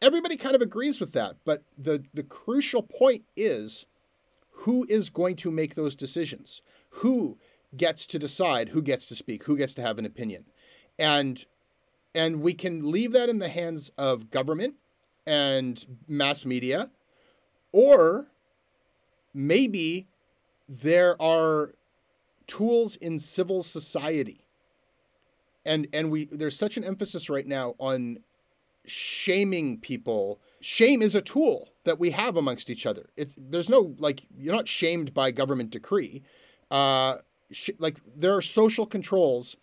Everybody kind of agrees with that, but the the crucial point is, who is going to make those decisions? Who gets to decide? Who gets to speak? Who gets to have an opinion? And and we can leave that in the hands of government and mass media, or maybe there are tools in civil society. And and we there's such an emphasis right now on shaming people. Shame is a tool that we have amongst each other. It, there's no, like, you're not shamed by government decree. Uh, sh- like, there are social controls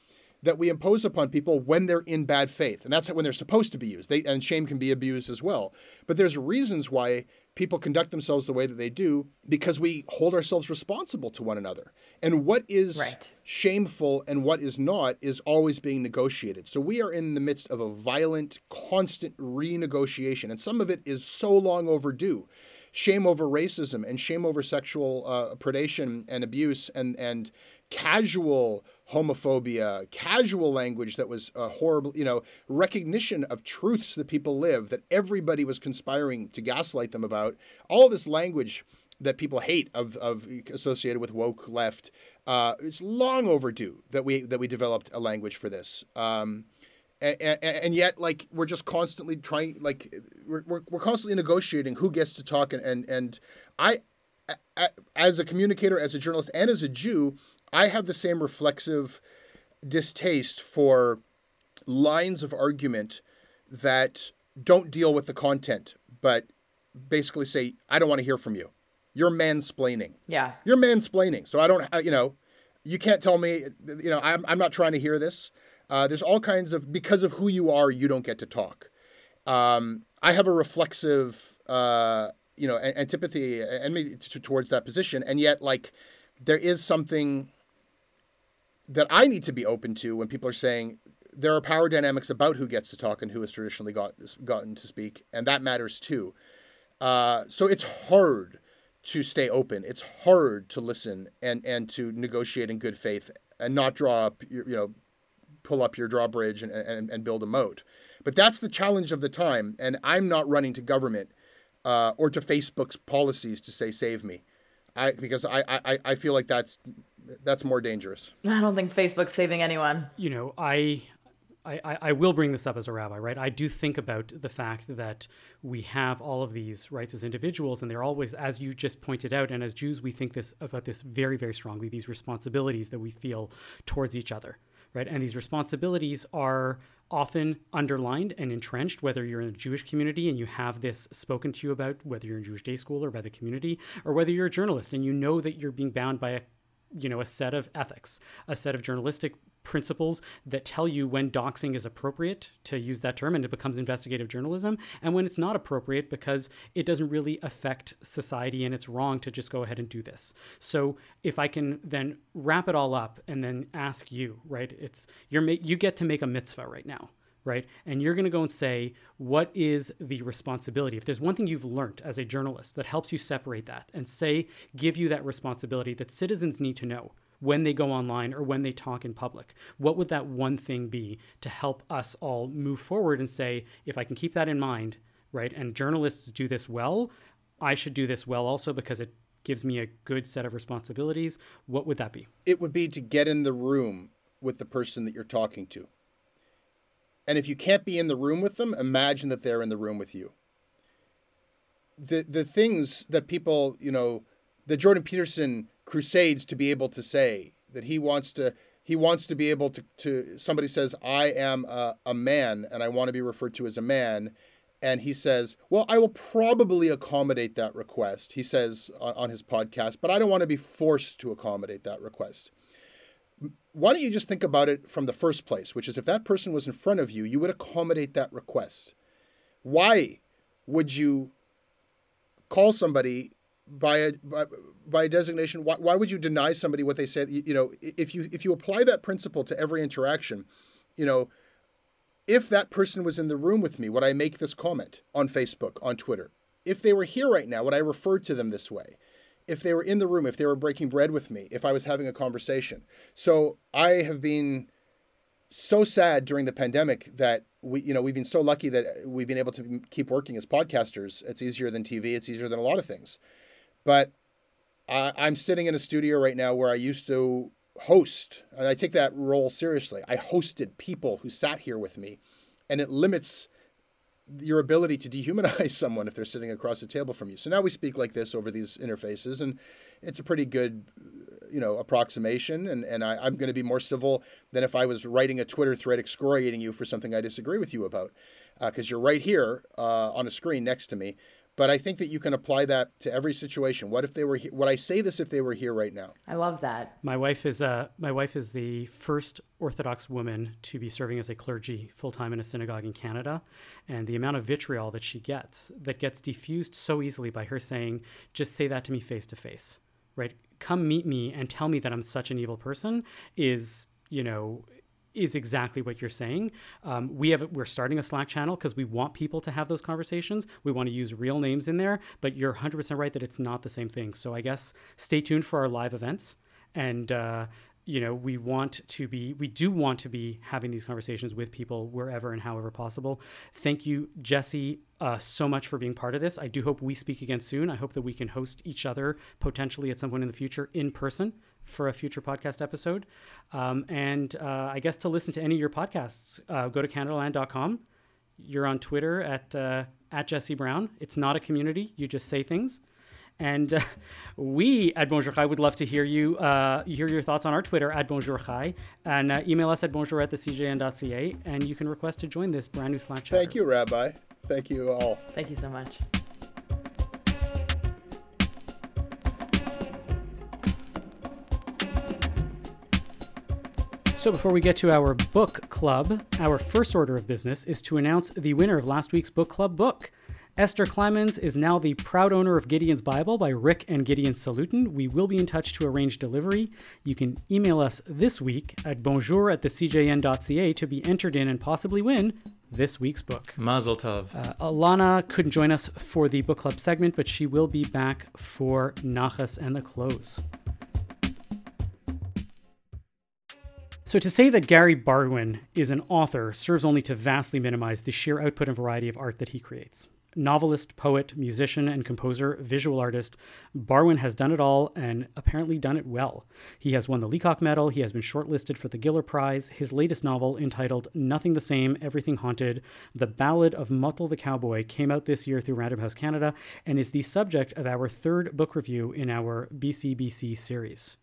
that we impose upon people when they're in bad faith. And that's when they're supposed to be used. They, and shame can be abused as well. But there's reasons why people conduct themselves the way that they do, because we hold ourselves responsible to one another. And what is right. shameful and what is not is always being negotiated. So we are in the midst of a violent, constant renegotiation. And some of it is so long overdue. Shame over racism and shame over sexual uh, predation and abuse and, and casual homophobia, casual language that was uh, horrible, you know, recognition of truths that people live, that everybody was conspiring to gaslight them about. All this language that people hate of, of associated with woke left, uh, it's long overdue that we that we developed a language for this. Um, and, and, and yet, like, we're just constantly trying, like, we're we're, we're constantly negotiating who gets to talk. And, and, and I, as a communicator, as a journalist, and as a Jew, I have the same reflexive distaste for lines of argument that don't deal with the content, but basically say, I don't want to hear from you. You're mansplaining. Yeah. You're mansplaining. So I don't, you know, you can't tell me, you know, I'm, I'm not trying to hear this. Uh, there's all kinds of, because of who you are, you don't get to talk. Um, I have a reflexive, uh, you know, antipathy enmity towards that position. And yet, like, there is something that I need to be open to when people are saying there are power dynamics about who gets to talk and who has traditionally got, gotten to speak, and that matters too. Uh, so it's hard to stay open. It's hard to listen and, and to negotiate in good faith and not draw up, your, you know, pull up your drawbridge and, and, and build a moat. But that's the challenge of the time, and I'm not running to government uh, or to Facebook's policies to say, save me. I, because I, I, I feel like that's that's more dangerous. I don't think Facebook's saving anyone. You know, I, I I will bring this up as a rabbi, right? I do think about the fact that we have all of these rights as individuals, and they're always, as you just pointed out, and as Jews, we think this about this very, very strongly, these responsibilities that we feel towards each other, right? And these responsibilities are often underlined and entrenched, whether you're in a Jewish community and you have this spoken to you about, whether you're in Jewish day school or by the community, or whether you're a journalist and you know that you're being bound by a, you know, a set of ethics, a set of journalistic principles that tell you when doxing is appropriate to use that term and it becomes investigative journalism, and when it's not appropriate because it doesn't really affect society and it's wrong to just go ahead and do this. So if I can then wrap it all up and then ask you, right, it's you're you get to make a mitzvah right now, right? And you're going to go and say, what is the responsibility? If there's one thing you've learned as a journalist that helps you separate that and say, give you that responsibility that citizens need to know when they go online or when they talk in public, what would that one thing be to help us all move forward and say, if I can keep that in mind, right? And journalists do this well, I should do this well also because it gives me a good set of responsibilities. What would that be? It would be to get in the room with the person that you're talking to. And if you can't be in the room with them, imagine that they're in the room with you. The the things that people, you know, the Jordan Peterson crusades to be able to say that he wants to, he wants to be able to, to somebody says, I am a, a man and I want to be referred to as a man. And he says, well, I will probably accommodate that request, he says on, on his podcast, but I don't want to be forced to accommodate that request. Why don't you just think about it from the first place, which is if that person was in front of you, you would accommodate that request. Why would you call somebody by a, by, by a designation? Why, why would you deny somebody what they said? You, you know, if you, if you apply that principle to every interaction, you know, if that person was in the room with me, would I make this comment on Facebook, on Twitter? If they were here right now, would I refer to them this way? If they were in the room, if they were breaking bread with me, if I was having a conversation. So I have been so sad during the pandemic that we, you know, we've been so lucky that we've been able to keep working as podcasters. It's easier than T V. It's easier than a lot of things. But I, I'm sitting in a studio right now where I used to host, and I take that role seriously. I hosted people who sat here with me, and it limits your ability to dehumanize someone if they're sitting across the table from you. So now we speak like this over these interfaces, and it's a pretty good, you know, approximation. And, and I, I'm going to be more civil than if I was writing a Twitter thread excoriating you for something I disagree with you about, because uh, you're right here uh, on a screen next to me. But I think that you can apply that to every situation. What if they were? He- would I say this if they were here right now? I love that. My wife is uh, my wife is the first Orthodox woman to be serving as a clergy full time in a synagogue in Canada, and the amount of vitriol that she gets that gets diffused so easily by her saying, "Just say that to me face to face, right? Come meet me and tell me that I'm such an evil person." Is you know. is exactly what you're saying. Um, we have, we're starting a Slack channel because we want people to have those conversations. We want to use real names in there, but you're one hundred percent right that it's not the same thing. So I guess stay tuned for our live events. And, uh, you know, we want to be, we do want to be having these conversations with people wherever and however possible. Thank you, Jesse, uh, so much for being part of this. I do hope we speak again soon. I hope that we can host each other potentially at some point in the future in person for a future podcast episode. Um, and uh, I guess to listen to any of your podcasts, uh, go to Canada Land dot com. You're on Twitter at, uh, at Jesse Brown. It's not a community. You just say things. And uh, we at Bonjour Chai would love to hear you uh, hear your thoughts on our Twitter at Bonjour Chai, and uh, email us at bonjour at the c j n dot c a, and you can request to join this brand new Slack chat. Thank you, Rabbi. Thank you all. Thank you so much. So before we get to our book club, our first order of business is to announce the winner of last week's book club book. Esther Clemens is now the proud owner of Gideon's Bible by Rick and Gideon Salutin. We will be in touch to arrange delivery. You can email us this week at bonjour at the c j n dot c a to be entered in and possibly win this week's book. Mazel tov. Uh, Alana couldn't join us for the book club segment, but she will be back for Nachas and the Close. So to say that Gary Barwin is an author serves only to vastly minimize the sheer output and variety of art that he creates. Novelist, poet, musician, and composer, visual artist, Barwin has done it all and apparently done it well. He has won the Leacock Medal. He has been shortlisted for the Giller Prize. His latest novel, entitled Nothing the Same, Everything Haunted, The Ballad of Muttle the Cowboy, came out this year through Random House Canada and is the subject of our third book review in our B C B C series.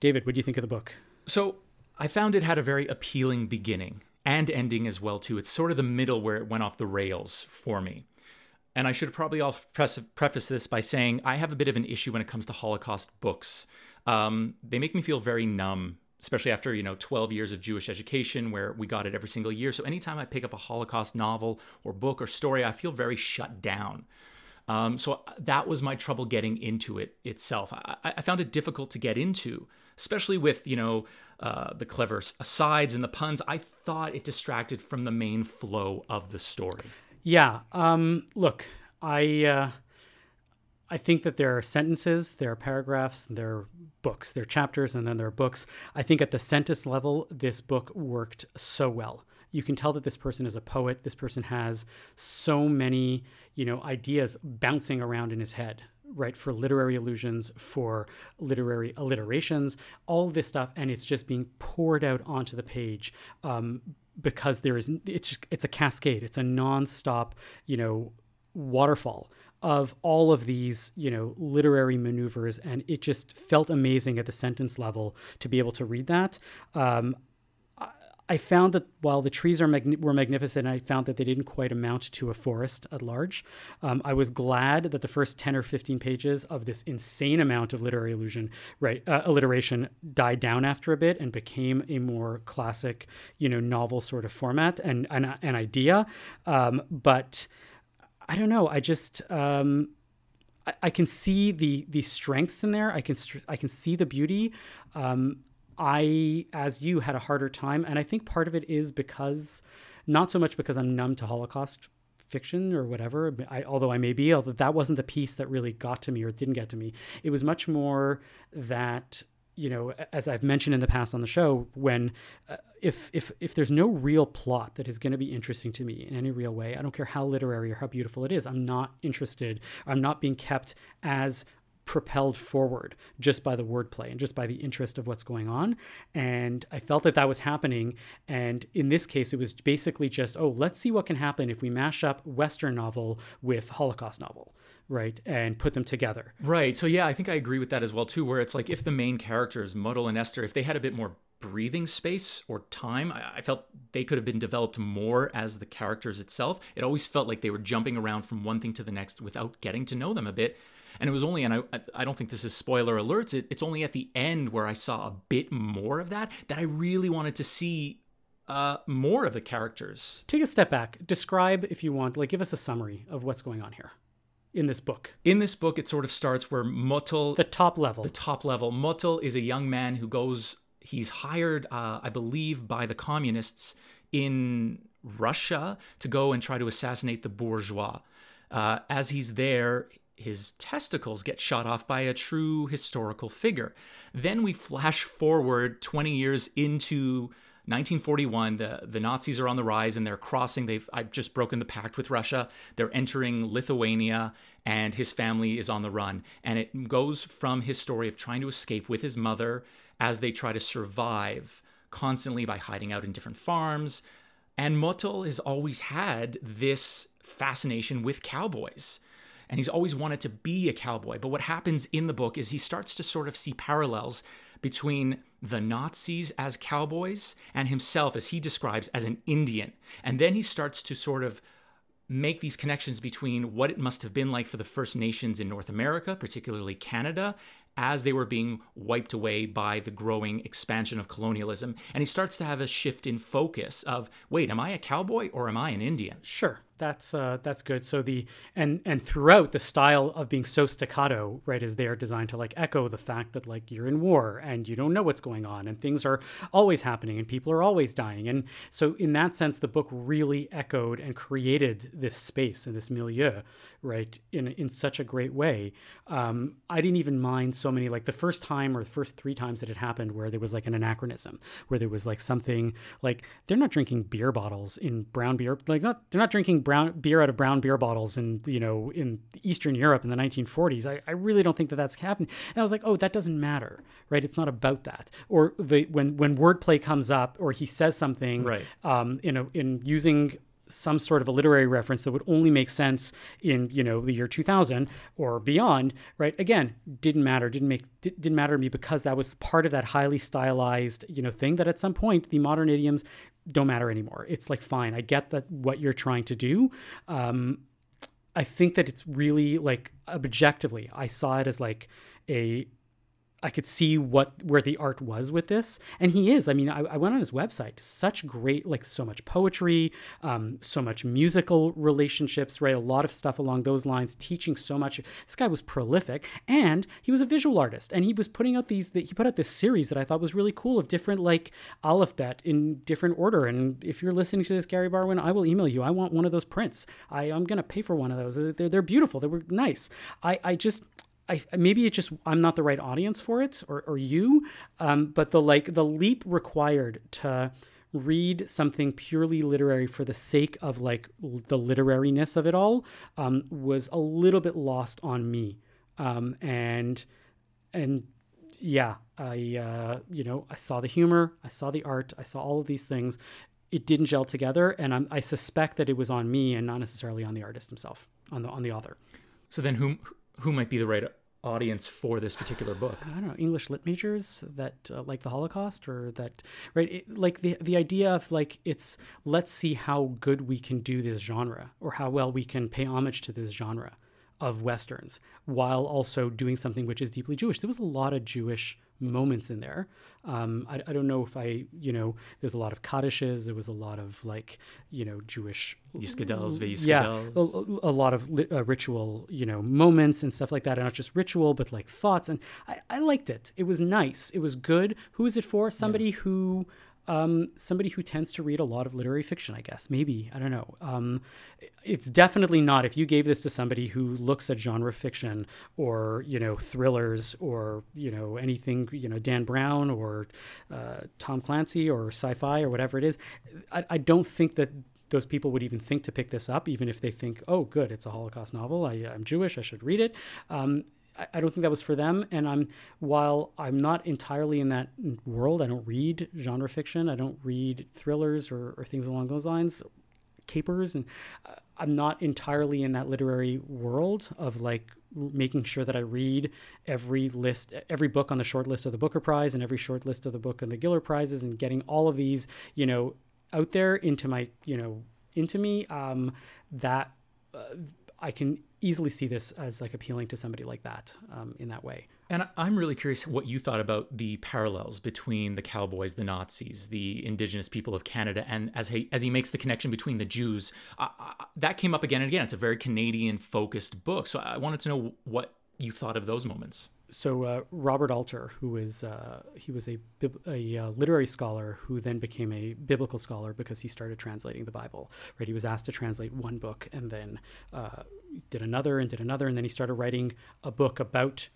David, what do you think of the book? So I found it had a very appealing beginning and ending as well, too. It's sort of the middle where it went off the rails for me. And I should probably all preface this by saying I have a bit of an issue when it comes to Holocaust books. Um, they make me feel very numb, especially after, you know, twelve years of Jewish education where we got it every single year. So anytime I pick up a Holocaust novel or book or story, I feel very shut down. Um, so that was my trouble getting into it itself. I, I found it difficult to get into, especially with, you know, uh, the clever asides and the puns. I thought it distracted from the main flow of the story. Yeah. Um, look, I uh, I think that there are sentences, there are paragraphs, there are books, there are chapters, and then there are books. I think at the sentence level, this book worked so well. You can tell that this person is a poet. This person has so many, you know, ideas bouncing around in his head, right? For literary allusions, for literary alliterations, all this stuff, and it's just being poured out onto the page. Um, Because there is, it's it's a cascade. It's a nonstop, you know, waterfall of all of these, you know, literary maneuvers. And it just felt amazing at the sentence level to be able to read that. Um, I found that while the trees are mag- were magnificent, I found that they didn't quite amount to a forest at large. Um, I was glad that the first ten or fifteen pages of this insane amount of literary illusion, right, uh, alliteration died down after a bit and became a more classic, you know, novel sort of format and an an idea. Um, but I don't know. I just... Um, I, I can see the the strengths in there. I can str- I can see the beauty. Um I, as you, had a harder time. And I think part of it is because, not so much because I'm numb to Holocaust fiction or whatever, I, although I may be, although that wasn't the piece that really got to me or didn't get to me. It was much more that, you know, as I've mentioned in the past on the show, when uh, if if if there's no real plot that is going to be interesting to me in any real way, I don't care how literary or how beautiful it is, I'm not interested. I'm not being kept as propelled forward just by the wordplay and just by the interest of what's going on. And I felt that that was happening. And in this case, it was basically just, oh, let's see what can happen if we mash up Western novel with Holocaust novel, right? And put them together. Right. So yeah, I think I agree with that as well too, where it's like, if the main characters, Muttle and Esther, if they had a bit more breathing space or time, I felt they could have been developed more as the characters itself. It always felt like they were jumping around from one thing to the next without getting to know them a bit. And it was only, and I I don't think this is spoiler alerts, it, it's only at the end where I saw a bit more of that, that I really wanted to see uh, more of the characters. Take a step back. Describe, if you want, like give us a summary of what's going on here. In this book. In this book, it sort of starts where Muttle... The top level. The top level. Muttle is a young man who goes... He's hired, uh, I believe, by the communists in Russia to go and try to assassinate the bourgeois. Uh, as he's there, his testicles get shot off by a true historical figure. Then we flash forward twenty years into nineteen forty-one. The, the Nazis are on the rise and they're crossing. They've I've just broken the pact with Russia. They're entering Lithuania and his family is on the run. And it goes from his story of trying to escape with his mother as they try to survive constantly by hiding out in different farms. And Muttle has always had this fascination with cowboys. And he's always wanted to be a cowboy. But what happens in the book is he starts to sort of see parallels between the Nazis as cowboys and himself, as he describes, as an Indian. And then he starts to sort of make these connections between what it must have been like for the First Nations in North America, particularly Canada, as they were being wiped away by the growing expansion of colonialism. And he starts to have a shift in focus of, wait, am I a cowboy or am I an Indian? Sure. That's uh, that's good. So the and and throughout, the style of being so staccato, right, is they are designed to like echo the fact that like you're in war and you don't know what's going on and things are always happening and people are always dying. And so in that sense, the book really echoed and created this space and this milieu, right, in in such a great way. Um, I didn't even mind so many, like the first time or the first three times that it happened where there was like an anachronism, where there was like something like they're not drinking beer bottles in brown beer, like not they're not drinking brown beer out of brown beer bottles in, you know, in Eastern Europe in the nineteen forties. I, I really don't think that that's happened. And I was like, oh, that doesn't matter, right? It's not about that. Or the when when wordplay comes up or he says something, right, um, in a, in using some sort of a literary reference that would only make sense in, you know, the year two thousand or beyond, right? Again, didn't matter, didn't make, didn't matter to me because that was part of that highly stylized, you know, thing that at some point the modern idioms don't matter anymore. It's like, fine, I get that what you're trying to do. Um, I think that it's really like objectively, I saw it as like a, I could see what where the art was with this. And he is. I mean, I, I went on his website. Such great, like so much poetry, um, so much musical relationships, right? A lot of stuff along those lines, teaching so much. This guy was prolific and he was a visual artist. And he was putting out these, the, he put out this series that I thought was really cool of different like alphabet in different order. And if you're listening to this, Gary Barwin, I will email you. I want one of those prints. I, I'm going to pay for one of those. They're, they're beautiful. They were nice. I, I just... I, maybe it's just I'm not the right audience for it, or or you, um, but the like the leap required to read something purely literary for the sake of like l- the literariness of it all um, was a little bit lost on me, um, and and yeah, I uh, you know I saw the humor, I saw the art, I saw all of these things. It didn't gel together, and I'm, I suspect that it was on me and not necessarily on the artist himself, on the on the author. So then who who might be the right audience for this particular book? I don't know, English lit majors that uh, like the Holocaust, or that, right? It, like the the idea of like, it's, let's see how good we can do this genre, or how well we can pay homage to this genre of Westerns, while also doing something which is deeply Jewish. There was a lot of Jewish moments in there. Um, I, I don't know if I, you know, there's a lot of Kaddishes. There was a lot of like, you know, Jewish. Yiskadels, V'yiskadels. Yeah, a, a lot of li- uh, ritual, you know, moments and stuff like that. And not just ritual, but like thoughts. And I, I liked it. It was nice. It was good. Who is it for? Somebody yeah. who, um, somebody who tends to read a lot of literary fiction, I guess. Maybe, I don't know. Um, it's definitely not, if you gave this to somebody who looks at genre fiction or, you know, thrillers or, you know, anything, you know, Dan Brown or uh, Tom Clancy or sci-fi or whatever it is, I, I don't think that those people would even think to pick this up, even if they think, oh, good, it's a Holocaust novel. I, I'm Jewish. I should read it. Um, I don't think that was for them. And I'm, while I'm not entirely in that world, I don't read genre fiction. I don't read thrillers or, or things along those lines, capers. And I'm not entirely in that literary world of like making sure that I read every list, every book on the short list of the Booker Prize and every short list of the book on the Giller Prizes, and getting all of these, you know, out there into my, you know, into me, um, that uh, I can easily see this as like appealing to somebody like that, um, in that way. And I'm really curious what you thought about the parallels between the cowboys, the Nazis, the indigenous people of Canada, and as he, as he makes the connection between the Jews. Uh, uh, that came up again and again. It's a very Canadian-focused book. So I wanted to know what you thought of those moments. So uh, Robert Alter, who is uh, he was a, a uh, literary scholar who then became a biblical scholar because he started translating the Bible. Right, he was asked to translate one book and then uh, did another and did another, and then he started writing a book about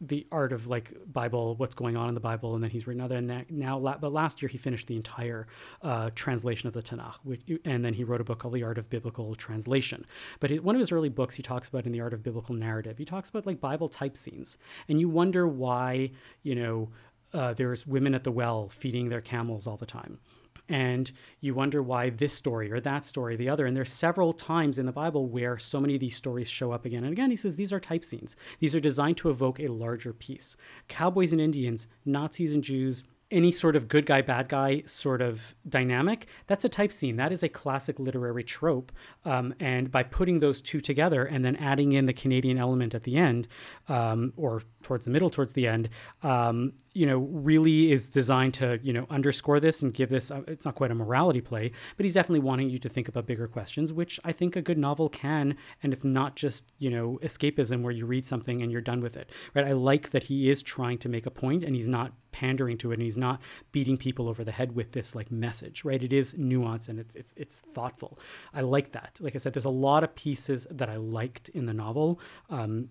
the art of like Bible, what's going on in the Bible, and then he's written another. And that now, but last year he finished the entire uh, translation of the Tanakh, which, and then he wrote a book called The Art of Biblical Translation. But it, one of his early books, he talks about in The Art of Biblical Narrative, he talks about like Bible type scenes, and you wonder why, you know, uh, there's women at the well feeding their camels all the time. And you wonder why this story or that story, the other. And there's several times in the Bible where so many of these stories show up again and again. He says these are type scenes. These are designed to evoke a larger piece. Cowboys and Indians, Nazis and Jews, any sort of good guy, bad guy sort of dynamic, that's a type scene. That is a classic literary trope. Um, and by putting those two together and then adding in the Canadian element at the end, um, or towards the middle, towards the end, um, you know, really is designed to, you know, underscore this and give this, uh, it's not quite a morality play, but he's definitely wanting you to think about bigger questions, which I think a good novel can. And it's not just, you know, escapism where you read something and you're done with it, right? I like that he is trying to make a point and he's not pandering to it, and he's not beating people over the head with this like message, right? It is nuanced and it's it's it's thoughtful. I like that. Like I said, there's a lot of pieces that I liked in the novel. Um,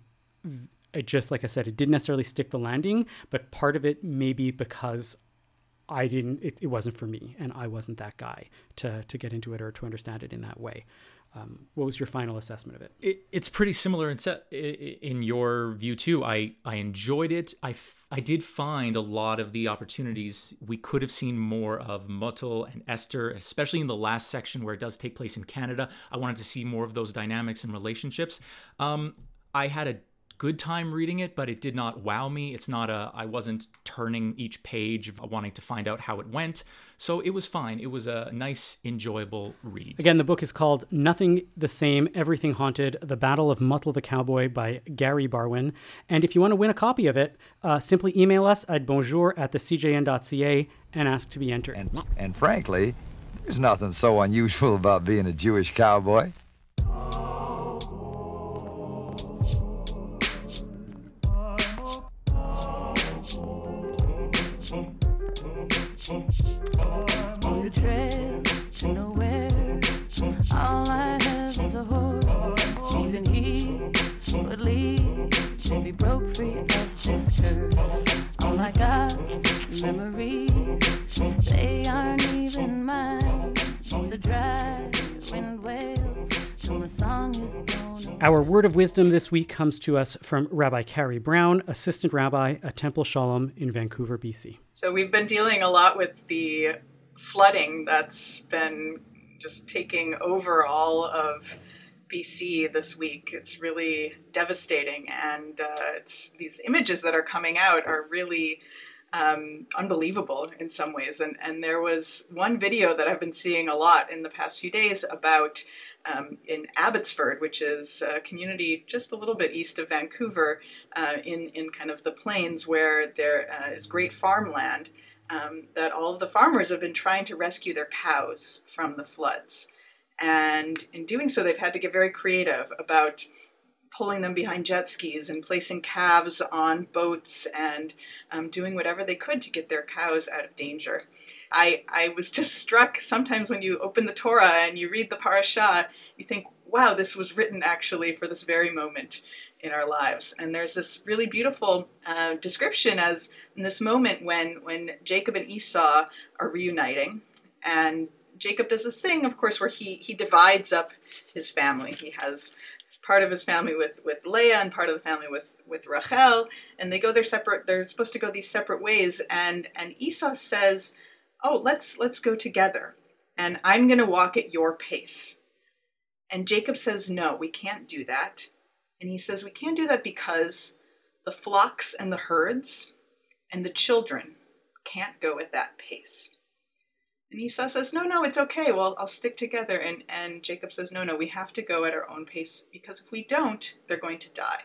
I just, like I said, it didn't necessarily stick the landing, but part of it maybe because I didn't, it, it wasn't for me, and I wasn't that guy to to get into it or to understand it in that way. Um, what was your final assessment of it? it it's pretty similar in, se- in your view too. I, I enjoyed it. I, f- I did find a lot of the opportunities we could have seen more of Muttle and Esther, especially in the last section where it does take place in Canada. I wanted to see more of those dynamics and relationships. Um, I had a good time reading it, but it did not wow me. It's not a, I wasn't turning each page wanting to find out how it went. So it was fine. It was a nice, enjoyable read. Again, the book is called Nothing the Same, Everything Haunted, The Ballad of Muttle the Cowboy by Gary Barwin. And if you want to win a copy of it, uh, simply email us at bonjour at the c j n dot c a and ask to be entered. And, and frankly, there's nothing so unusual about being a Jewish cowboy. Our word of wisdom this week comes to us from Rabbi Carrie Brown, assistant rabbi at Temple Shalom in Vancouver, B C. So we've been dealing a lot with the flooding that's been just taking over all of B C this week. It's really devastating, and uh, it's these images that are coming out are really um, unbelievable in some ways. And and there was one video that I've been seeing a lot in the past few days about um, in Abbotsford, which is a community just a little bit east of Vancouver, uh, in in kind of the plains, where there uh, is great farmland. Um, that all of the farmers have been trying to rescue their cows from the floods. And in doing so, they've had to get very creative about pulling them behind jet skis and placing calves on boats and um, doing whatever they could to get their cows out of danger. I, I was just struck sometimes when you open the Torah and you read the parashah, you think, wow, this was written actually for this very moment in our lives. And there's this really beautiful uh, description as in this moment when, when Jacob and Esau are reuniting. And Jacob does this thing, of course, where he, he divides up his family. He has part of his family with, with Leah and part of the family with, with Rachel. And they go their separate, they're supposed to go these separate ways. And, and Esau says, oh, let's, let's go together. And I'm going to walk at your pace. And Jacob says, no, we can't do that. And he says, we can't do that because the flocks and the herds and the children can't go at that pace. And Esau says, no, no, it's okay. Well, I'll stick together. And, and Jacob says, no, no, we have to go at our own pace, because if we don't, they're going to die.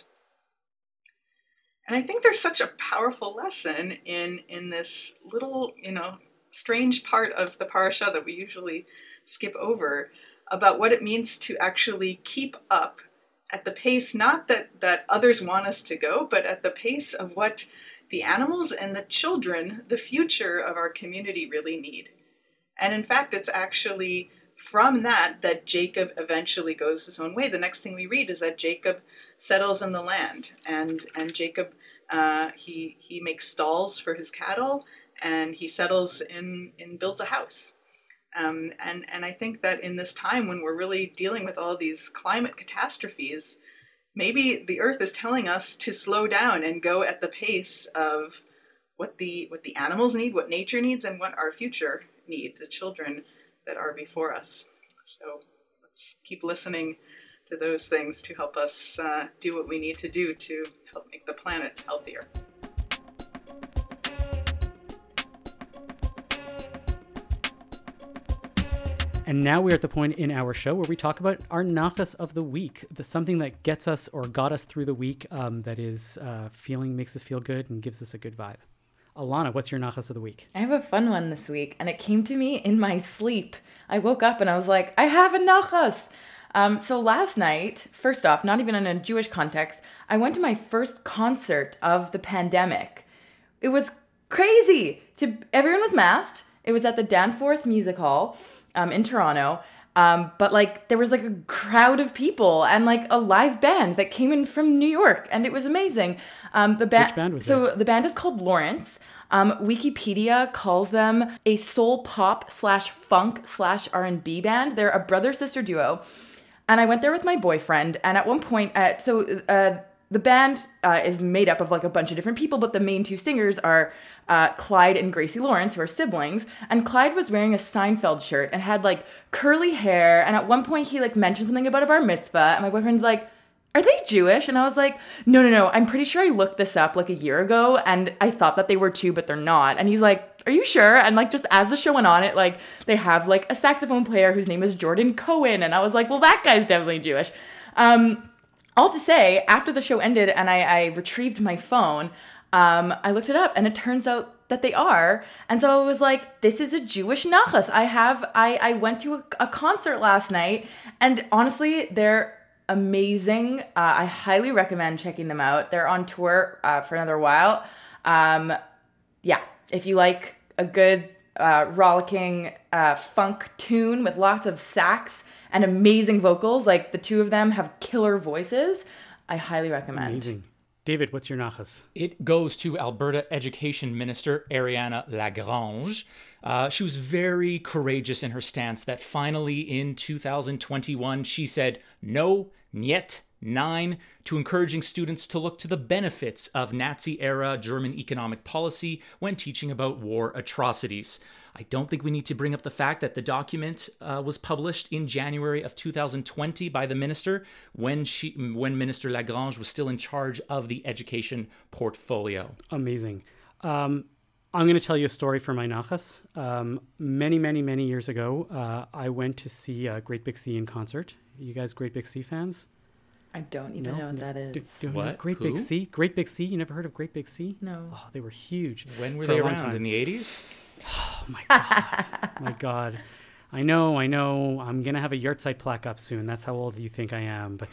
And I think there's such a powerful lesson in, in this little, you know, strange part of the parasha that we usually skip over about what it means to actually keep up at the pace, not that, that others want us to go, but at the pace of what the animals and the children, the future of our community, really need. And in fact, it's actually from that that Jacob eventually goes his own way. The next thing we read is that Jacob settles in the land, and, and Jacob, uh, he he makes stalls for his cattle, and he settles in and builds a house. Um, and, and I think that in this time when we're really dealing with all these climate catastrophes, maybe the earth is telling us to slow down and go at the pace of what the what the animals need, what nature needs, and what our future need, the children that are before us. So let's keep listening to those things to help us uh, do what we need to do to help make the planet healthier. And now we're at the point in our show where we talk about our nachas of the week, the something that gets us or got us through the week, um, that is uh, feeling, makes us feel good and gives us a good vibe. Alana, what's your nachas of the week? I have a fun one this week, and it came to me in my sleep. I woke up and I was like, I have a nachas. Um, so last night, first off, not even in a Jewish context, I went to my first concert of the pandemic. It was crazy. To everyone was masked. It was at the Danforth Music Hall. Um, in Toronto, um, but like there was like a crowd of people and like a live band that came in from New York, and it was amazing. Um, the ba- Which band was so that? The band is called Lawrence. Um, Wikipedia calls them a soul pop slash funk slash R and B band. They're a brother sister duo, and I went there with my boyfriend. And at one point, at, so uh, the band uh, is made up of like a bunch of different people, but the main two singers are. Uh, Clyde and Gracie Lawrence, who are siblings, and Clyde was wearing a Seinfeld shirt and had like curly hair, and at one point he like mentioned something about a bar mitzvah, and my boyfriend's like, are they Jewish? And I was like, no, no, no, I'm pretty sure I looked this up like a year ago, and I thought that they were too, but they're not. And he's like, are you sure? And like just as the show went on, it like they have like a saxophone player whose name is Jordan Cohen, and I was like, well, that guy's definitely Jewish. Um, all to say, after the show ended and I, I retrieved my phone, Um, I looked it up, and it turns out that they are. And so I was like, this is a Jewish nachas. I have, I, I went to a, a concert last night, and honestly, they're amazing. Uh, I highly recommend checking them out. They're on tour uh, for another while. Um, yeah, if you like a good uh, rollicking uh, funk tune with lots of sax and amazing vocals, like the two of them have killer voices, I highly recommend. Amazing. David, what's your nachas? It goes to Alberta Education Minister Ariana Lagrange. Uh, she was very courageous in her stance that finally in two thousand twenty-one, she said, no, niet, Nine, to encouraging students to look to the benefits of Nazi-era German economic policy when teaching about war atrocities. I don't think we need to bring up the fact that the document uh, was published in January of two thousand twenty by the minister when she, when Minister Lagrange was still in charge of the education portfolio. Amazing. Um, I'm going to tell you a story from my nachas. Um, many, many, many years ago, uh, I went to see uh, Great Big Sea in concert. You guys Great Big Sea fans? I don't even no, know what no. that is. Do, do what? You know, Great Who? Big Sea? Great Big Sea? You never heard of Great Big Sea? No. Oh, they were huge. When were they around? Time. In the eighties? Oh, my God. my God. I know, I know. I'm going to have a yahrzeit plaque up soon. That's how old you think I am. But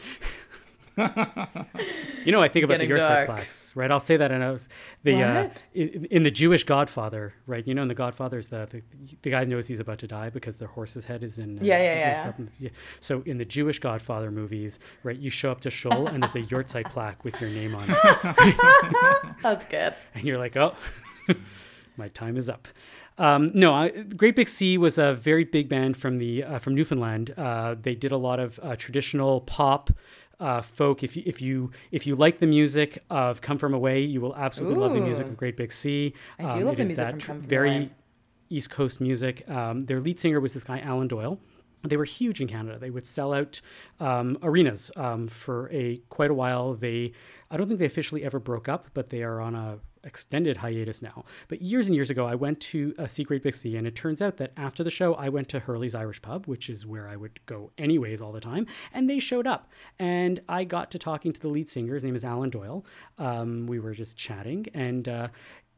you know, I think about the yahrzeit plaques, right? I'll say that in a, the uh, in, in the Jewish Godfather, right? You know, in the Godfather's the, the the guy knows he's about to die because their horse's head is in. Uh, yeah, yeah, yeah. In, yeah. So in the Jewish Godfather movies, right? You show up to shul and there's a yahrzeit plaque with your name on it. That's good. And you're like, oh, my time is up. Um, no, I, Great Big Sea was a very big band from the uh, from Newfoundland. Uh, they did a lot of uh, traditional pop. Uh, folk, if you if you if you like the music of Come From Away, you will absolutely Ooh. love the music of Great Big Sea. I do um, love the music that from Come From very Away. East Coast music. Um, their lead singer was this guy Alan Doyle. They were huge in Canada. They would sell out um, arenas um, for a quite a while. They, I don't think they officially ever broke up, but they are on a extended hiatus now. But years and years ago, I went to uh, see Great Big Sea, and it turns out that after the show, I went to Hurley's Irish Pub, which is where I would go anyways all the time, and they showed up. And I got to talking to the lead singer. His name is Alan Doyle. Um, we were just chatting, and uh,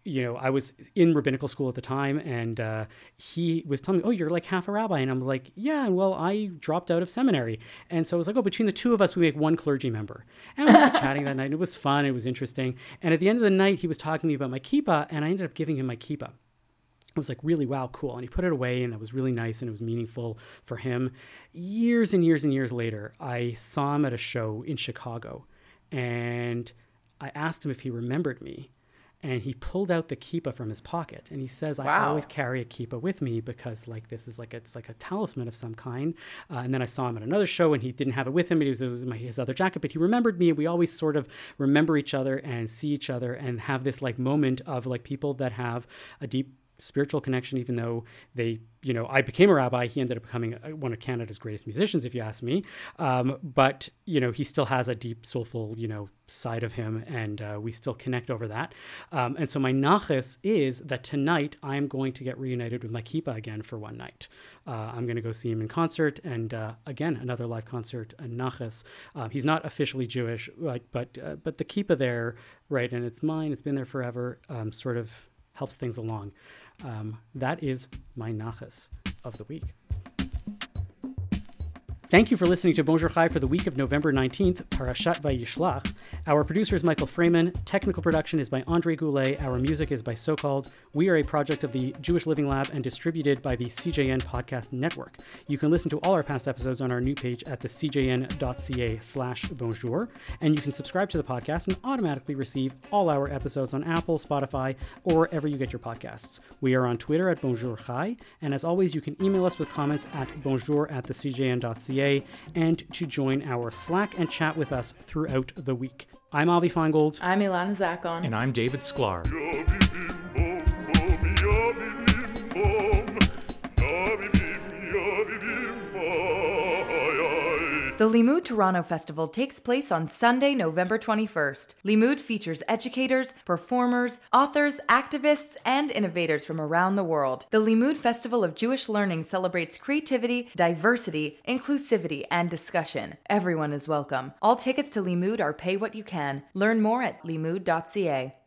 you know, I was in rabbinical school at the time, and uh, he was telling me, oh, you're like half a rabbi. And I'm like, yeah, well, I dropped out of seminary. And so I was like, oh, between the two of us, we make one clergy member. And we were chatting that night, and it was fun. It was interesting. And at the end of the night, he was talking to me about my kippah, and I ended up giving him my kippah. I was like, really, wow, cool. And he put it away, and that was really nice, and it was meaningful for him. Years and years and years later, I saw him at a show in Chicago, and I asked him if he remembered me. And he pulled out the kippah from his pocket, and he says, "I wow. always carry a kippah with me because, like, this is like it's like a talisman of some kind." Uh, and then I saw him at another show, and he didn't have it with him; it was, it was my, his other jacket. But he remembered me, and we always sort of remember each other and see each other and have this like moment of like people that have a deep spiritual connection, even though they, you know, I became a rabbi. He ended up becoming one of Canada's greatest musicians, if you ask me. Um, but, you know, he still has a deep, soulful, you know, side of him, and uh, we still connect over that. Um, and so my nachas is that tonight I'm going to get reunited with my kippah again for one night. Uh, I'm going to go see him in concert, and uh, again, another live concert, a nachas. Um, he's not officially Jewish, right, but, uh, but the kippah there, right, and it's mine, it's been there forever, um, sort of helps things along. Um, that is my nachas of the week. Thank you for listening to Bonjour Chai for the week of November nineteenth, Parashat Vayishlach. Our producer is Michael Freeman. Technical production is by Andre Goulet. Our music is by So Called. We are a project of the Jewish Living Lab and distributed by the C J N Podcast Network. You can listen to all our past episodes on our new page at the cjn.ca slash bonjour. And you can subscribe to the podcast and automatically receive all our episodes on Apple, Spotify, or wherever you get your podcasts. We are on Twitter at Bonjour Chai. And as always, you can email us with comments at bonjour at the cjn.ca. And to join our Slack and chat with us throughout the week. I'm Avi Feingold. I'm Alana Zakon. And I'm David Sklar. The Limmud Toronto Festival takes place on Sunday, November twenty-first. Limmud features educators, performers, authors, activists, and innovators from around the world. The Limmud Festival of Jewish Learning celebrates creativity, diversity, inclusivity, and discussion. Everyone is welcome. All tickets to Limmud are pay what you can. Learn more at limmud dot c a.